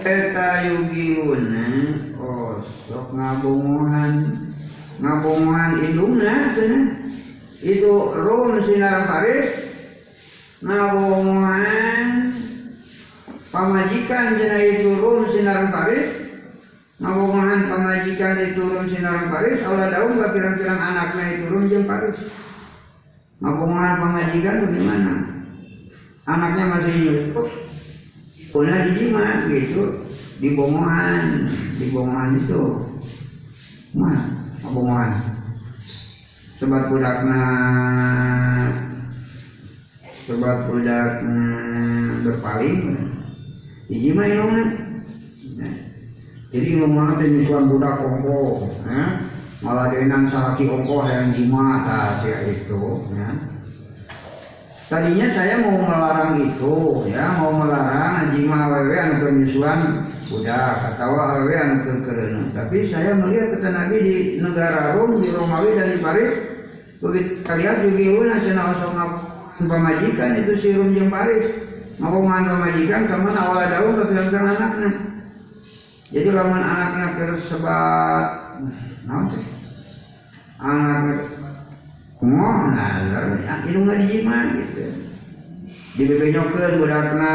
Petayugiuna osok ngabunguhan ngabunguhan indungna itu rum sinar Paris ngabunguhan pamajikan jena itu rum sinar Paris ngabunguhan pamajikan itu rum sinar Paris Allah daun gak pirang-pirang anaknya itu rum jeng Paris ngabunguhan pamajikan bagaimana anaknya masih hidup pernah dijima gitu di bongongan di bongongan itu mah bongongan sebab budakna sebab budakna berpaling dijima ilmu jadi ngomongna teh misuan budak ongko ya malah deunan salaki ongko hayang jima tah sia itu ya. Tadinya saya mau melarang itu, ya mau melarang jima awewe anu penyusuan budak atau awewe anu kekereun. Tapi saya melihat kata Nabi di negara Rom, di Romawi dan di Paris, begitu kalian juga ulah cenah osong pamajikan itu si Rom jeung Paris, mau ngan pamajikan kaman awal daun kepirangan anakna. Jadi lamun anakna kesebat naon teh? Anak Moh, nah, hidung nggak dijima gitu. Dibebenyokeun budakna,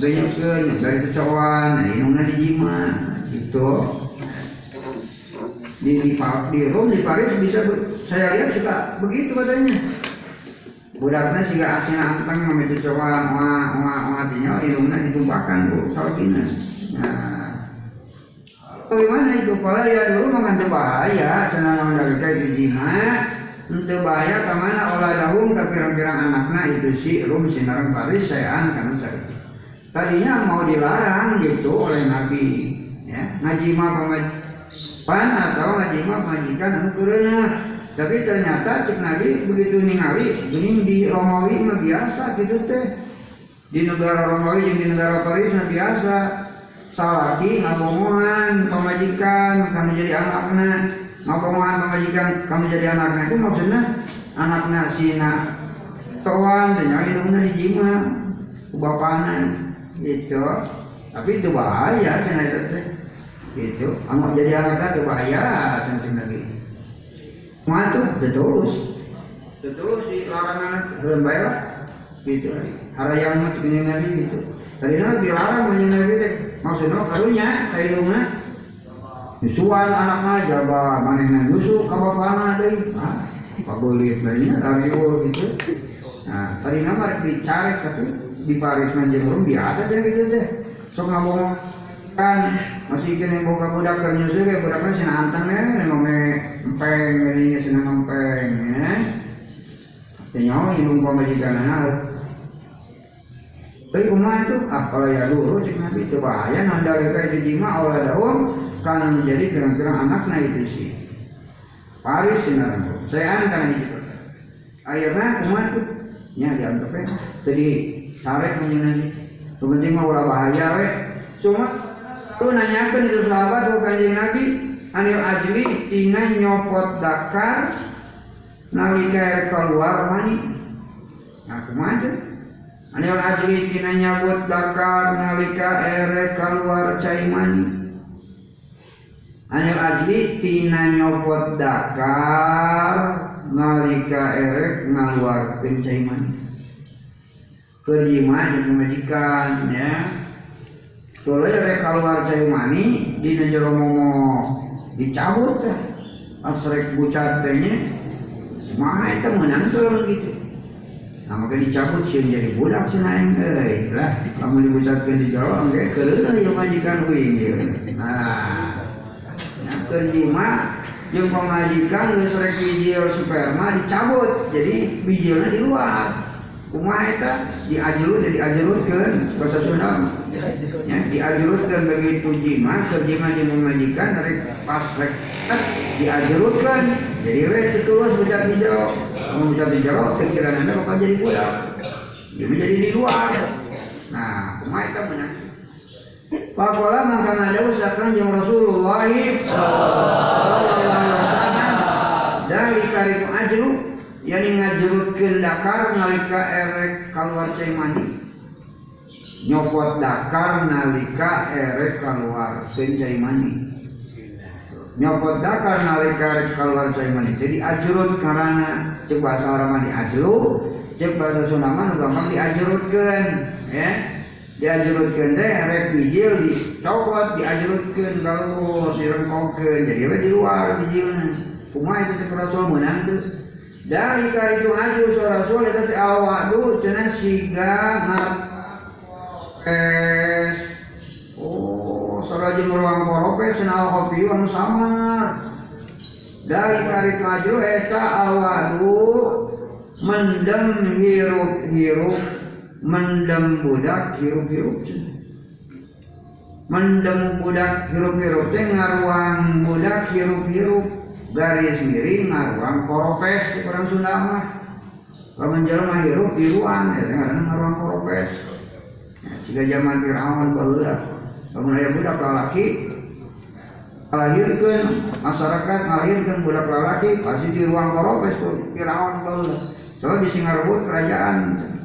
benyokeun dari kecoan, hidung nggak dijima gitu. Di di, di Rom di Paris bisa be, saya lihat suka begitu katanya. Budakna siga asina anteng ngombe kecoan, wah wah wah dinya hidungna ditumpahkan bu, salkina. Nah, bagaimana itu? Kalau ya dulu mengandung bahaya, cenah dari kayak dijima. Untuk bahaya kemana olah dahum ke pirang-pirang anaknya itu si Rum sinarang Paris sayaan karena saya tadinya mau dilarang gitu oleh Nabi ya ngajima pemajikan atau ngajima pemajikan anturena tapi ternyata cik Nabi begitu ningali ini di Romawi mah biasa gitu teh di negara Romawi di negara Paris mah biasa salaki ngabongan pemajikan akan menjadi anaknya. Ngomong-ngomong pemajikan kamu jadi anaknya itu maksudnya anaknya sina toan dan yang hidungnya dijima kebapanan gitu tapi itu bahaya cina itu gitu kamu jadi anaknya itu bahaya cina gitu matuh terus terus di larangan belum bayar gitu hari yang mau begini lagi gitu tadi nanti larang begini lagi deh maksudnya karunya hidungnya suan anak aja bah manehna nyusu ka bapana deui ah pagolit lainnya radio gitu nah tadi nama dicari tapi di Paris manjerum biasa aja gitu deh sok ngomong kan masih kene boga budak keur nyusu ge budakna cenah anteng nya ngome empeng ngerinya cenah empeng ya tenyo ilung pamajikanana tapi kumaha itu ah kalau ya dulu cik Nabi itu bahaya nandalika itu jima olah daun karena menjadi kira-kira anaknya itu sih Paris sebenarnya saya akan itu akhirnya kumaha itu ya dianggapnya jadi tarik menyenangi kepenting mah ulah bahaya we cuma lu nanyakan itu sahabat bukan cik Nabi anil ajli tina nyopot dakar nalika keluar mani nah kumaha itu anil ajli tina nyabut dakar nalika ere keluar cai mani anil ajli tina nyobot dakar nalika ere ngaluarkeun cai mani keur jima jeung pamajikan ya tuluy ere keluar cai mani dina jero momok dicabut teh asrek bucat teh nya kumaha eta meunang tuluy kitu. Nah maka dicabut sih jadi budak sih naik eh lah kamu dibucatkan di jalan kayak kerana yang majikan uing gitu. Nah yang kelima yang pemajikan ngesrek bijil sperma dicabut jadi bijilnya di luar rumah itu diajelut jadi ajelutkan bahasa Sunda ya diajelutkan begitu jima kerjima yang pemajikan dari pas rek diajelutkan jadi rek terus budak bijil. Kamu bisa dijawab, pikiran anda bakal jadi budak. Jadi jadi di luar. Nah, kumai tak benar. Pakola makan ada usahakan yang Rasulullah shallallahu alaihi wasallam dari kariku ajru, yang ngajurutkan dakar nalika erek keluar cai mani. nyopot dakar nalika erek keluar senjai mani. Nyopot dakar nalika erek keluar senjai mani. Jadi ajurut karena cek bahasa Arab diajurut, cek bahasa Sunda gampang diajurutkeun, ya. Diajurutkeun teh erek bijil dicopot diajurutkeun kalau direngkongkeun jadi we di luar bijilna. Kumaha itu Rasul menang tuh. Dari kari itu ajur suara Rasul itu awak dulu cenah siga eh oh suara jeung ruang porope cenah kopi anu samar. Dari kari itu ajur eta awak dulu mendem hirup-hirup mendem budak hirup-hirup mendem budak hirup-hirup teh ngaruang budak hirup-hirup garis miring ngaruang koropes di orang Sunda mah lamun jelema hirup hiruan eta ngaran ngaruang koropes. Jika zaman Firaun baheula lamun aya budak lalaki ngalahirkeun masyarakat ngalahirkeun budak lalaki pasti di ruang koropes tuh Firaun baheula. Soalnya bisi ngarebut kerajaan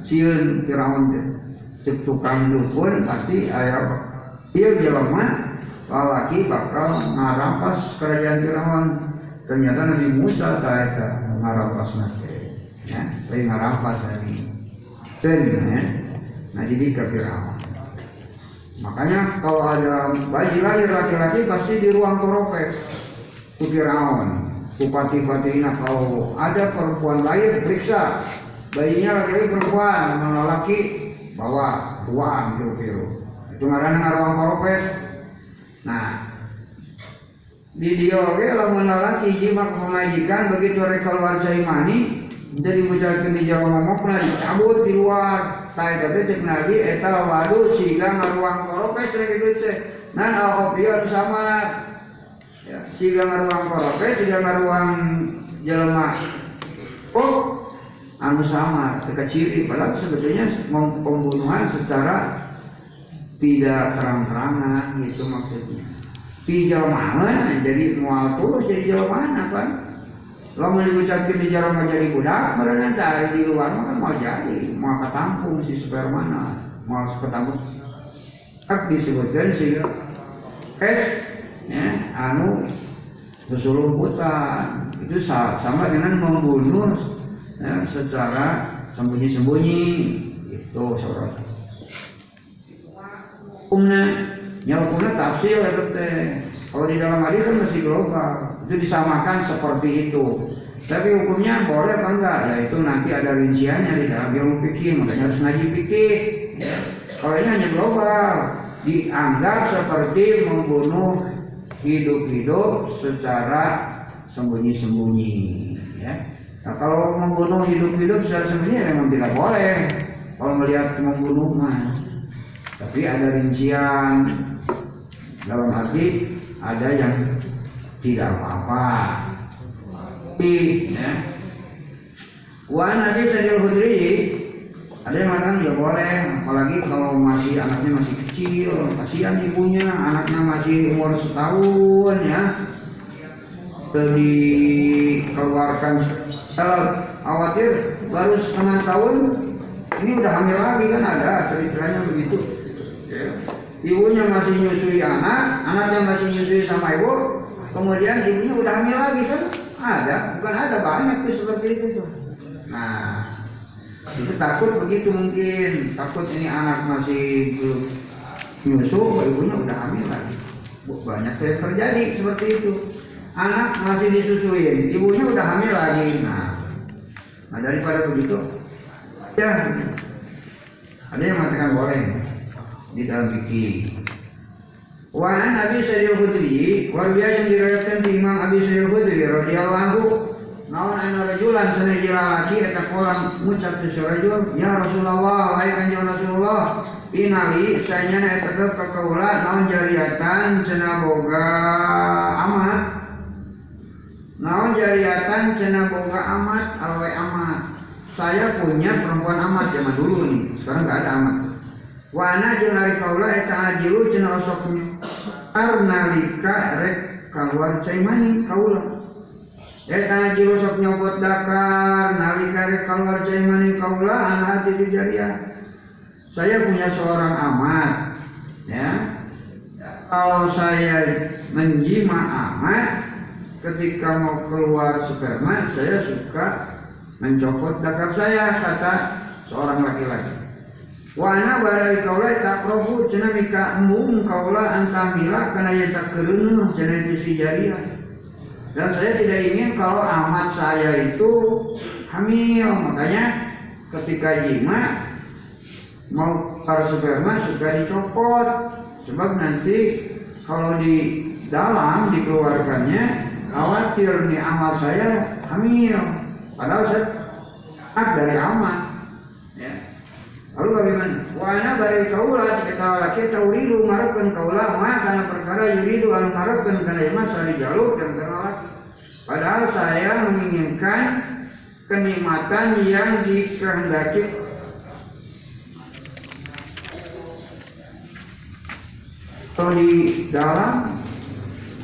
sieun Firaun teh cek tukang dukun pasti aya ieu jelema lalaki bakal ngarampas kerajaan Firaun. Ternyata Nabi Musa taeta ngarampas nate, ya, tapi ngarampas tadi, ternyata, nah jadi kafirah. Makanya kalau ada bayi lahir laki-laki pasti di ruang koropes, kufiraun, kupati-patiina kalau ada perempuan lahir periksa, bayinya laki-laki perempuan, laki-laki bawa tuan biru-biru, itu ngaran ngaruang koropes. Nah. Di dioge lamun lalaki jima pemajikan begitu rek keluar cai mani jadi mujarkeun di Jawa momokna dicabut di luar tae teh cek Nabi eta waduh siga ngaruang koropes rek kitu teh nan alhobion sama ya siga ngaruang koropes siga ngaruang jelema oh anu sama tekeciri padahal sebetulnya pembunuhan secara tidak terang-terangan itu maksudnya di jelmaan jadi mual terus jadi jelmaan apa? Lamun diucapkan di jalan jadi budak, karena dari di luar kan mau jadi mau ketampung si sperma, mau ketampung. Tak disebutkan sih, es, ya, anu kesulumputan itu sama dengan membunuh ya, secara sembunyi-sembunyi itu saudara. Umna nyalukuna tafsir itu teh. Kalau di dalam hadis kan masih global. Itu disamakan seperti itu. Tapi hukumnya boleh apa enggak? Ya itu nanti ada rinciannya di dalam ilmu fikih, makanya harus ngaji fikih. Kalau ini hanya global, dianggap seperti membunuh hidup-hidup secara sembunyi-sembunyi, ya. Nah, kalau membunuh hidup-hidup secara sembunyi memang tidak boleh. Kalau melihat membunuh mah tapi ada rincian dalam arti ada yang tidak apa-apa. Tapi, ya. Wah nanti saya Hudri ada yang mengatakan ya boleh, apalagi kalau masih anaknya masih kecil, kasihan ibunya, anaknya masih umur setahun, ya, dikeluarkan setelah khawatir baru setengah tahun, ini udah hamil lagi kan ada ceritanya begitu. Yeah. Ibunya masih nyusui anak, anaknya masih nyusui sama ibu, kemudian ibunya udah hamil lagi kan? Ada, bukan ada banyak tuh seperti itu tuh. Nah, itu takut begitu mungkin, takut ini anak masih belum nyusu, ibunya udah hamil lagi. Banyak yang terjadi seperti itu. Anak masih disusuin, ibunya udah hamil lagi. Nah, nah daripada begitu, ya, ada yang mengatakan boleh. Di dalam fikih. Wa an Abi Sa'id al-Khudri, wa biya yang diriwayatkan di Imam Abi Sa'id al-Khudri radhiyallahu anhu, naon ana rajulan sanajil laki eta qolam ngucap tu surajul, ya Rasulullah, wa ya Rasulullah, inali sanyana eta ka kaula naon jariatan cenah boga amat. Naon jariatan cenah boga amat, alwe amat. Saya punya perempuan amat zaman dulu nih, sekarang enggak ada amat. Wana jeung ari kaula eta ajilu cenah sok nalika rek kaluar cai mani kaula. Eta ajilu sok nyobot dakar nalika rek kaluar cai mani kaula ana hati dijariah. saya punya seorang amat, ya, kalau saya menjima amat, ketika mau keluar sperma saya suka mencopot daging saya, kata seorang laki-laki. Wana barai kaulah tak profu cina mika embung kaulah antamila karena ia tak kerenuh cina itu jariah. Dan saya tidak ingin kalau amat saya itu hamil, makanya ketika jima mau para sperma suka dicopot, sebab nanti kalau di dalam dikeluarkannya khawatir nih amal saya hamil, padahal saya hak dari amal, ya. Lalu bagaimana? Wana bari kaulah diketahui kita uridu marapkan kaulah mah karena perkara uridu al marapkan karena iman sari jaluk dan terawat. Padahal saya menginginkan kenikmatan yang dikehendaki. Kalau di dalam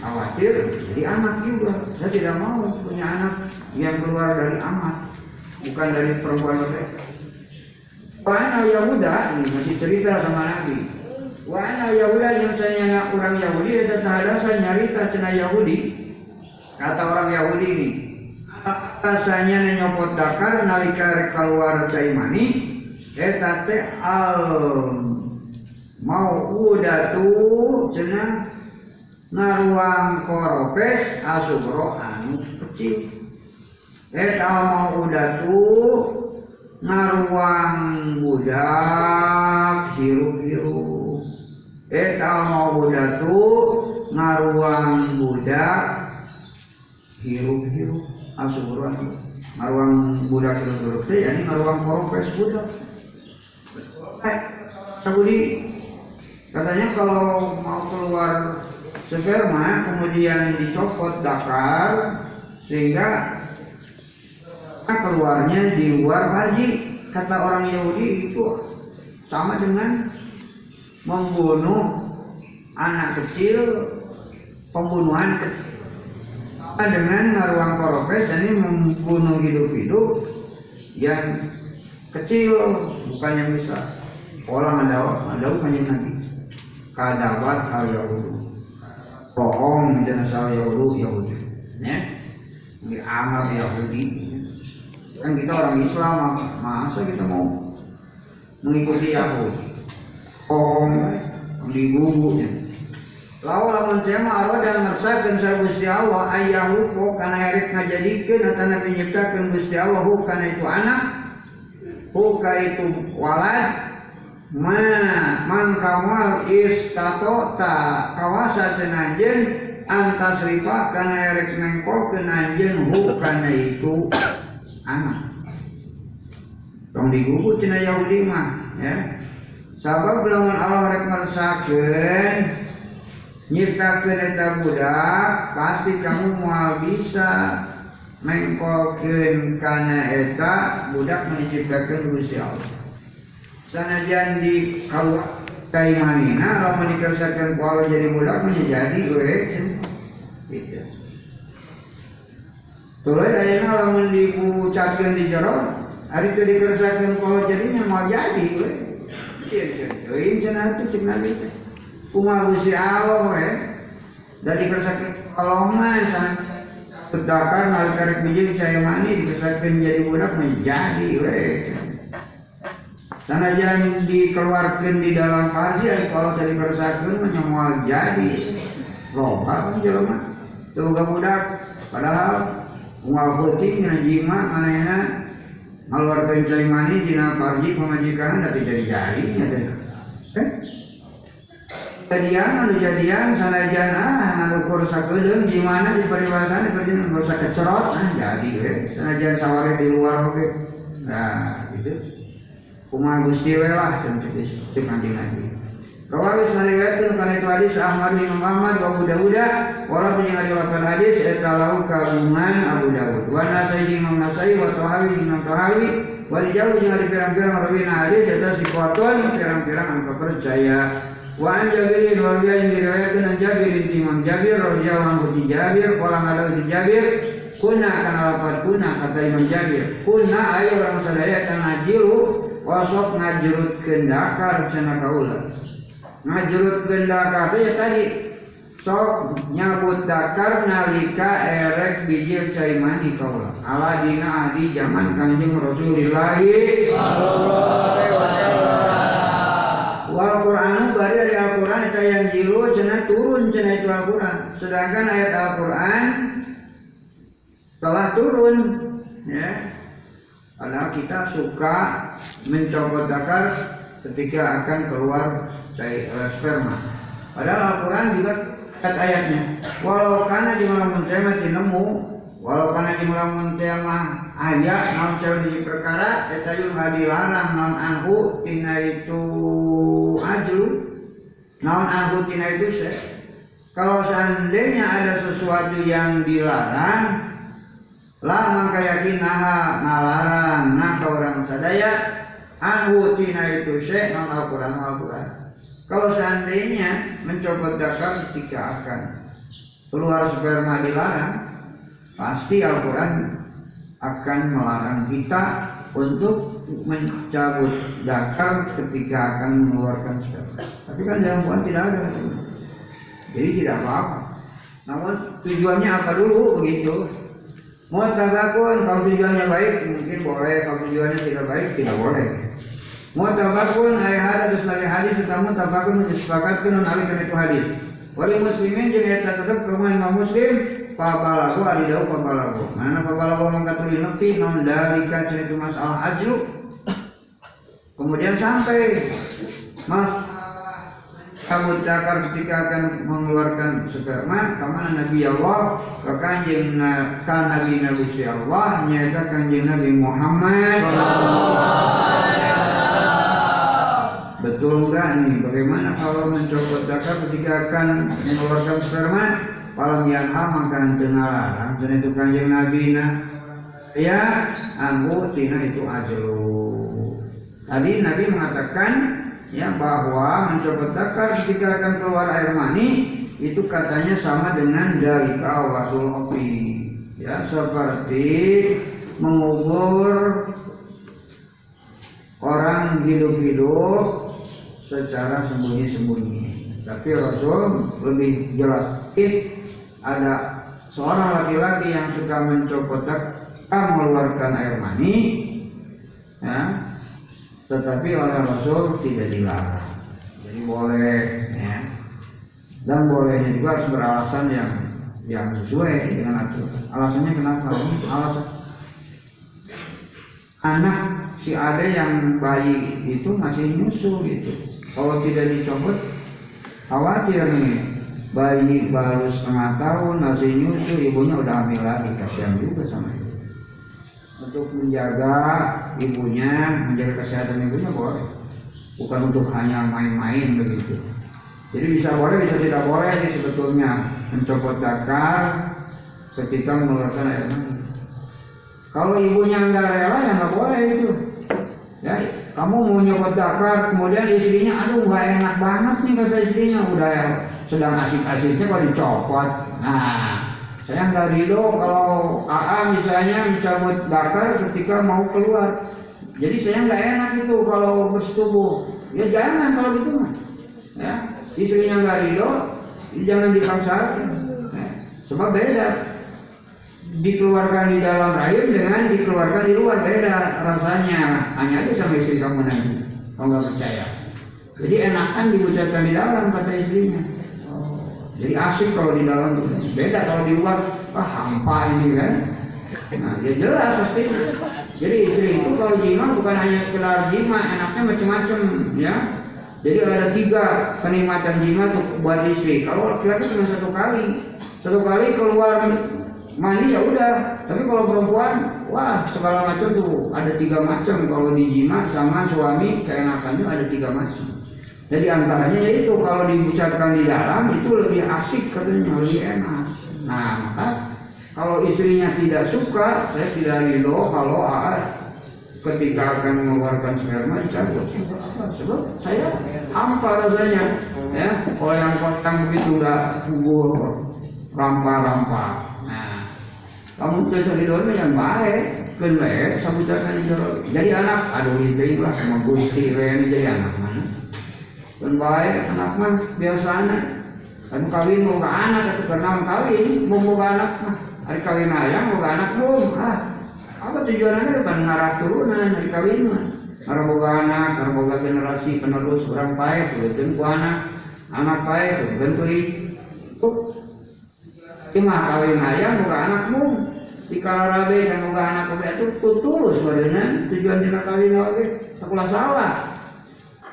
khawatir dari anak juga, saya tidak mau punya anak yang keluar dari anak, bukan dari perempuan saya. Wana Yahuda, ini masih cerita sama Nabi. Wana Yahuda yang saya orang Yahudi, ada sahaja saya nyarita cina Yahudi. Kata orang Yahudi ini, katanya nyopot dakar nalika keluar cai mani, etate al mau udah tu cina naruang koropes asubro anu kecil. Etal mau udah tu ngaruang budak hirup-hirup. Etal mau budak tu ngaruang budak hirup-hirup asuburan. Ngaruang budak hirup-hirup teh yani ngaruang koropes budak. Eh, Sabudi katanya kalau mau keluar sperma kemudian dicopot dakar sehingga keluarnya di luar haji, kata orang Yahudi itu sama dengan membunuh anak kecil, pembunuhan kecil. Dengan ngaruang koropes ini membunuh hidup-hidup yang kecil, bukan yang besar. Orang mandawat, mandawat panjang lagi. Kadawat al Yahudi, bohong dan asal Yahudi Yahudi, ya, di amal Yahudi. Kan kita orang Islam, masa kita mau mengikuti Yahudi? Om, diguguknya. Lalu lamun tema Allah dan ngersakan sa Gusti Allah ayahu kok kana erik ngajadikeun atana nyiptakeun Gusti Allah hu kana itu anak, hu ka itu walad, ma mangkamal istatota kawasa senajen antas ripa kana erik nengkolkeun anjeun hu kana itu anak. Tong digugur cina Yahudi mah, ya. Sabab lamun Allah rek ngersakeun nyiptakeun eta budak, pasti kamu moal bisa mengkolkeun kana eta budak nu diciptakeun Gusti Allah. Sanajan di kaluar kaimanina lamun dikersakeun ku Allah jadi budak menjadi eueuh. Gitu. Toleh ayana lamun diucapkeun di jero, ari teu dikerjakeun kalau jadinya mau jadi we. Iya, teuing cenah atuh cik Nabi teh. Kumaha Gusti Allah we. Da dikerjakeun kalau mah sedakar nalika rek biji cai mani dikerjakeun jadi budak menjadi we. Sanajan dikeluarkeun di dalam karya kalau teu dikerjakeun menyemoal jadi. Loba kan jelema. Teu budak padahal uang putih dengan jima manehna ngaluarkeun cai mani dina parji pamajikan tapi jadi jadi nyata. Eh? Kejadian anu jadian sanajan ah ngalukur sakedeung jimana dipariwasan diperjin bosa kecerot ah jadi we. Sanajan saware di luar oge. Nah, gitu. Kumaha Gusti we lah cencis dipanggil lagi. Rawi sariwayatkeun kana itu hadis Ahmad bin Muhammad wa Abu Daud wala penyariwatan hadis eta lahu kagungan Abu Daud wa Nasa'i Imam Nasa'i wa Sahawi Imam Sahawi wa jauh jeung pirang-pirang rawi hadis eta sikoton pirang-pirang anu percaya wa an Jabir wa riwayat diriwayatkeun an Jabir bin Imam Jabir radhiyallahu anhu Jabir qala ngalawi Jabir kuna kana lapar kuna kata Imam Jabir kuna ayo orang sadaya kana jiru wasok ngajurut kendakar cina kaulah. Ngajurut kendakar itu ya tadi sok nyabut dakar nalika erek bijil cai mani kaulah. Ala dina ahli zaman Kanjeng Rasulullah sallallahu alaihi wasallam. Wal Qur'anu bari dari Al-Qur'an eta yang jilu cenah turun cenah itu Al-Qur'an. Sedangkan ayat Al-Qur'an telah turun ya. Padahal kita suka mencopot zakar ketika akan keluar dari sperma. Padahal Al-Quran juga kat ayatnya. Walau kana dimulamun tema tinemu, walau kana dimulamun tema ayat macam di perkara, tetapi hadilarah non angku tina itu aju, non angku tina itu se. Kalau seandainya ada sesuatu yang dilarang, lah maka yakin naha ngalarang naka orang sadaya anhu tina itu syekh non Al-Quran Al-Quran. Kalau seandainya mencopot zakar ketika akan keluar sperma dilarang, pasti Al-Quran akan melarang kita untuk mencabut zakar ketika akan mengeluarkan sperma. Tapi kan dalam Al-Quran tidak ada, jadi tidak apa-apa. Namun tujuannya apa dulu begitu? Mu'tabakun, kalau tujuannya baik mungkin boleh, kalau tujuannya tidak baik tidak boleh. Mu'tabakun ayat hadis dari hadis utama mu'tabakun disepakatkan oleh ahli itu hadis. Wali muslimin jeung eta tetep kaum muslim pabalago ari dawuh pabalago. Mana pabalago mangkat tuluy nepi non dalika cerita masalah ajru. Kemudian sampai mas kabut dakar ketika akan mengeluarkan sperma, kemana Nabi Allah, ke kanjeng Nabi Nabi Allah, nyata kanjeng Nabi Muhammad. Betul kan? Bagaimana kalau mencopot dakar ketika akan mengeluarkan sperma? Kalau yang hamang kan dengar, dan itu kanjeng Nabi nah, ya, anggu tina itu ajlu. Tadi Nabi mengatakan. Ya, bahwa mencopot zakar ketika akan keluar air mani itu katanya sama dengan dari kawasul opi, ya seperti mengubur orang hidup-hidup secara sembunyi-sembunyi. Tapi Rasul lebih jelas, it ada seorang laki-laki yang suka mencopot zakar mengeluarkan air mani, ya. Tetapi oleh Rasul tidak dilarang, jadi boleh, ya. Dan bolehnya juga harus beralasan yang yang sesuai dengan aturan. Alasannya kenapa? Alasan anak si ade yang bayi itu masih nyusu gitu. Kalau tidak dicopot, khawatir nih bayi baru setengah tahun masih nyusu, ibunya udah hamil lagi, kasihan juga sama ibu. Untuk menjaga ibunya, menjaga kesehatan ibunya boleh, bukan untuk hanya main-main begitu. Jadi bisa boleh, bisa tidak boleh sih sebetulnya mencopot zakar ketika mengeluarkan air mani. Kalau ibunya nggak rela ya nggak boleh itu. Ya, kamu mau nyopot zakar, kemudian istrinya, aduh nggak enak banget nih kata istrinya, udah ya, sedang asik-asiknya kalau dicopot. Nah. Saya nggak ridho kalau A A misalnya mencabut zakar ketika mau keluar. Jadi saya nggak enak itu kalau bersetubuh. Ya jangan kalau gitu mah. Ya, istrinya nggak ridho, jangan dipaksakan. Ya. Sebab beda. Dikeluarkan di dalam rahim dengan dikeluarkan di luar beda rasanya. Hanya itu sama istri kamu nanti. Kalau nggak percaya. Jadi enakan dibucatkan di dalam kata istrinya. Jadi asik kalau di dalam, beda kalau di luar, wah hampa ini kan. Nah, ya jelas pasti. Jadi istri itu kalau jima bukan hanya sekedar jima, enaknya macam-macam, ya. Jadi ada tiga kenikmatan jima untuk buat istri. Kalau laki-laki cuma satu kali, satu kali keluar mandi ya udah. Tapi kalau perempuan, wah segala macam tuh ada tiga macam kalau di jima sama suami keenakannya ada tiga macam. Jadi antaranya itu kalau dibucatkan di dalam itu lebih asik katanya, lebih enak. Nah maka kalau istrinya tidak suka, saya tidak ridho kalau A A ketika akan mengeluarkan sperma dicabut. Sebab saya hampa rasanya, ya. Kalau yang kotang begitu udah kubur rampa-rampa. Nah kamu bisa ridhonya yang baik. Kenapa? Sabu jangan jorok. Jadi anak, aduh ini lah sama gusti reni jadi anak mana? Kenapa? Anak mana biasanya? Kamu kawin mau ke anak atau karena mau kawin mau mau ke anak mah? Hari kawin ayam mau ke anak belum? Ah, apa tujuannya? Bukan ngarah turunan hari kawin mah. Ngarah boga anak, ngarah boga generasi penerus orang baik, bukan ku anak, anak baik, bukan ku cuma kawin ayam bukan anakmu, si kalarabe dan bukan anakku itu tulus badannya tujuan kita kawin lagi, sekolah salah.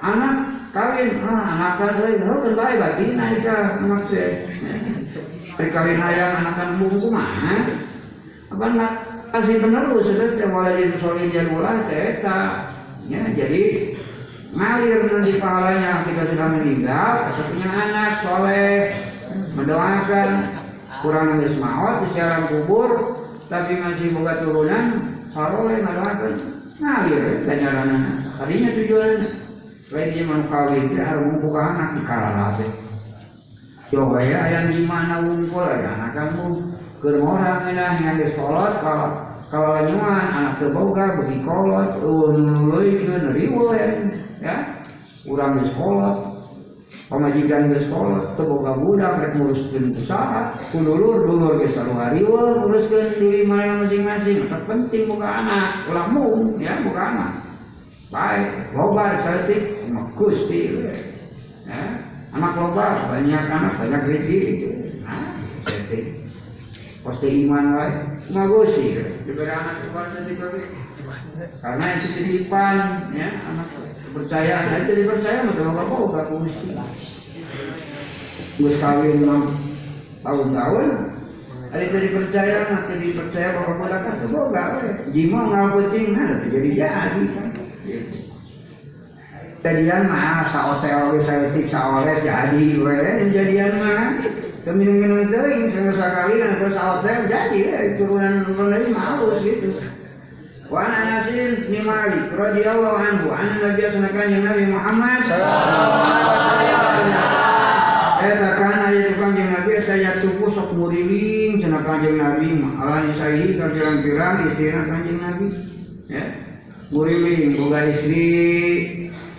Anak kawin, ah anak kawin, oh kenapa bagi naik anak saya, perkawin ayam anak anakmu hukuman, apa nak kasih penerus itu mulai dari soli jamulah kita, ya jadi ngalir nanti pahalanya kita sudah meninggal, punya anak soleh, mendoakan. Kurang geus maot di dalam kubur tapi masih boga turunan saroleh ngadoakeun ngalir jalanana harinya tujuanna lain ieu manu kawin teh harung boga anak di kalalabe coba ya aya di mana unggul aya anak kamu keur ngorang eunah ngan geus kolot kalau kalau nyuan anak teu boga beuki kolot euleuikeun riweuan ya urang geus kolot pamajikan geus kolot teu boga budak rek nguruskeun usaha ku dulur-dulur geus saluha riweuh nguruskeun diri mana masing-masing terpenting boga anak ulah mung ya boga anak baik lobar saeutik Gusti ya anak lobar banyak anak banyak rezeki nah penting pasti iman wae kumaha Gusti diberi anak lobar teh diberi karena itu titipan ya anak percayaan aja jadi percaya macam apa kok aku mesti gue kawin enam tahun-tahun ada jadi percaya nanti dipercaya bapak bapak kan tuh enggak jima nggak penting ada terjadi jadi kan jadian mah saoteori saotik saoles jadi weh jadian mah keminum-minum teuing sekali kan terus saotel jadi turunan-turunan malu gitu. Wa anasin bin Malik radhiyallahu anhu an Nabi sallallahu alaihi Muhammad sallallahu alaihi wasallam eta kana ieu kanjeng Nabi saya tuku sok muriling cenah kanjeng Nabi alani sahi kirang-kirang istina kanjeng Nabi ya muriling boga istri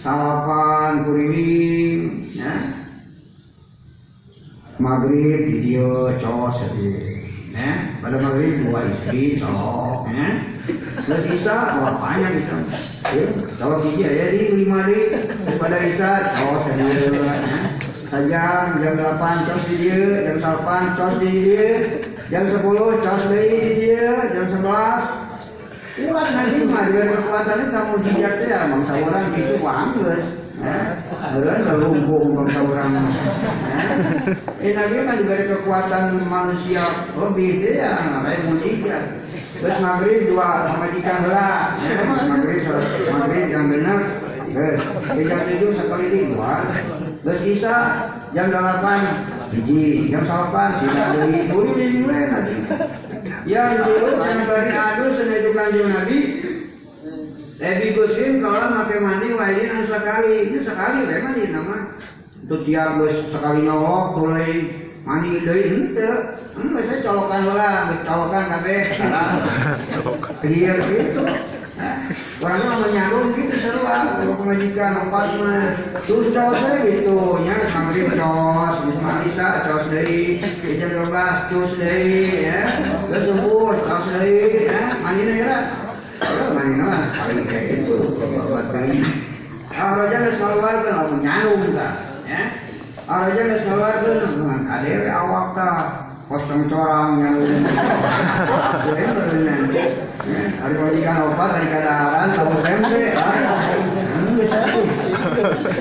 salapan muriling ya magrib video cowok sedih ya pada magrib dua istri sok ya terus Isa, wah banyak Isa ya, kalau gigi ya di lima hari daripada Isa, oh sendiri sajam, jam delapan, cos di dia jam delapan, cos di dia jam sepuluh, cos di dia jam sebelas kuat nanti mah, dengan kekuatannya kamu jijaknya ya, bangsa orang gitu, wangges beran terlumpung bangsa orang eh, Nabi kan juga ada kekuatan manusia lebih, dia ngapain mau jijak terus maghrib dua sama jika helah ya, maghrib, maghrib yang benar terus jam tujuh sekali dua terus Isa jam delapan biji jam delapan tidak beli buru di sini nanti yang dulu yang beri adu senjata kanjeng Nabi Nabi Muslim kalau pakai mandi wajib sekali itu sekali memang ini nama itu tiap sekali nyolok mulai mandi dari itu enggak saya colokan lah, colokan kabe, salah. Colokan. Iya gitu. Orangnya mau nyambung gitu seru lah, kalau pemajikan empat mah, terus jauh saya gitu, ya, maghrib jos, ismailisa jos dari, jam dua belas jos dari, ya, terus subuh jos dari, ya, mandi dari lah, mandi lah, paling kayak gitu, buat kali. Kalau jangan selalu ada, kalau nyambung lah, ya, kalau jangan selalu ada, ada awak tak. Kosong corang yang lain berenang. Hari kalau ikan obat, hari kadang-kadang satu tempe. Enggak satu.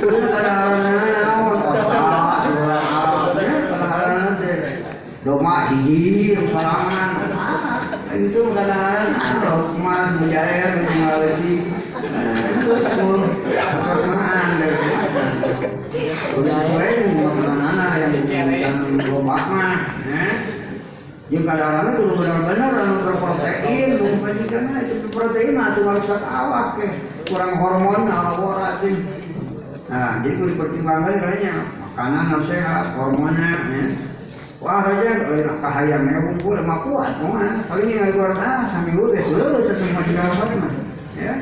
Kurang kadang-kadang awal otak, kurang awal. Kadang-kadang deh, doma gigi, salangan. Itu kadang-kadang rokman, mujair, mengalami. Itu semua kesenangan dari kita. Sudah sering makanan yang diberikan obat mah. Yang kadang-kadang itu benar-benar harus berprotein, bukan itu protein atau harus awak ke kurang hormon, alkoholatin. Nah, jadi perlu dipertimbangkan kayaknya makanan harus sehat, hormonnya. Wah saja kalau nak kahayam, mereka pun boleh makuat, mohon. Kalau ni nak keluar tanah, sambil urus, urus semua tiga obat mas. Ya,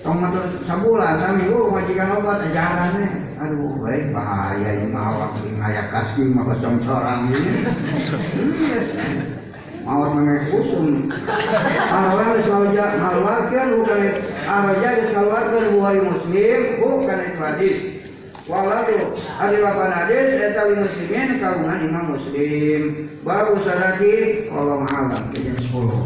tomat sebulan sambil urus majikan obat ajarannya. Aduh, baik bahaya ini mawak ini ngayak kasih maka cong-corang ini. Mawak mengenai usum. Arwah selaluja, arwah kian bukan arwah jadi keluarga buari muslim bukan ekstradis. Walau ada lapan hadis, etal muslimin kalangan imam muslim baru sadaki Allah maha kejadian sepuluh.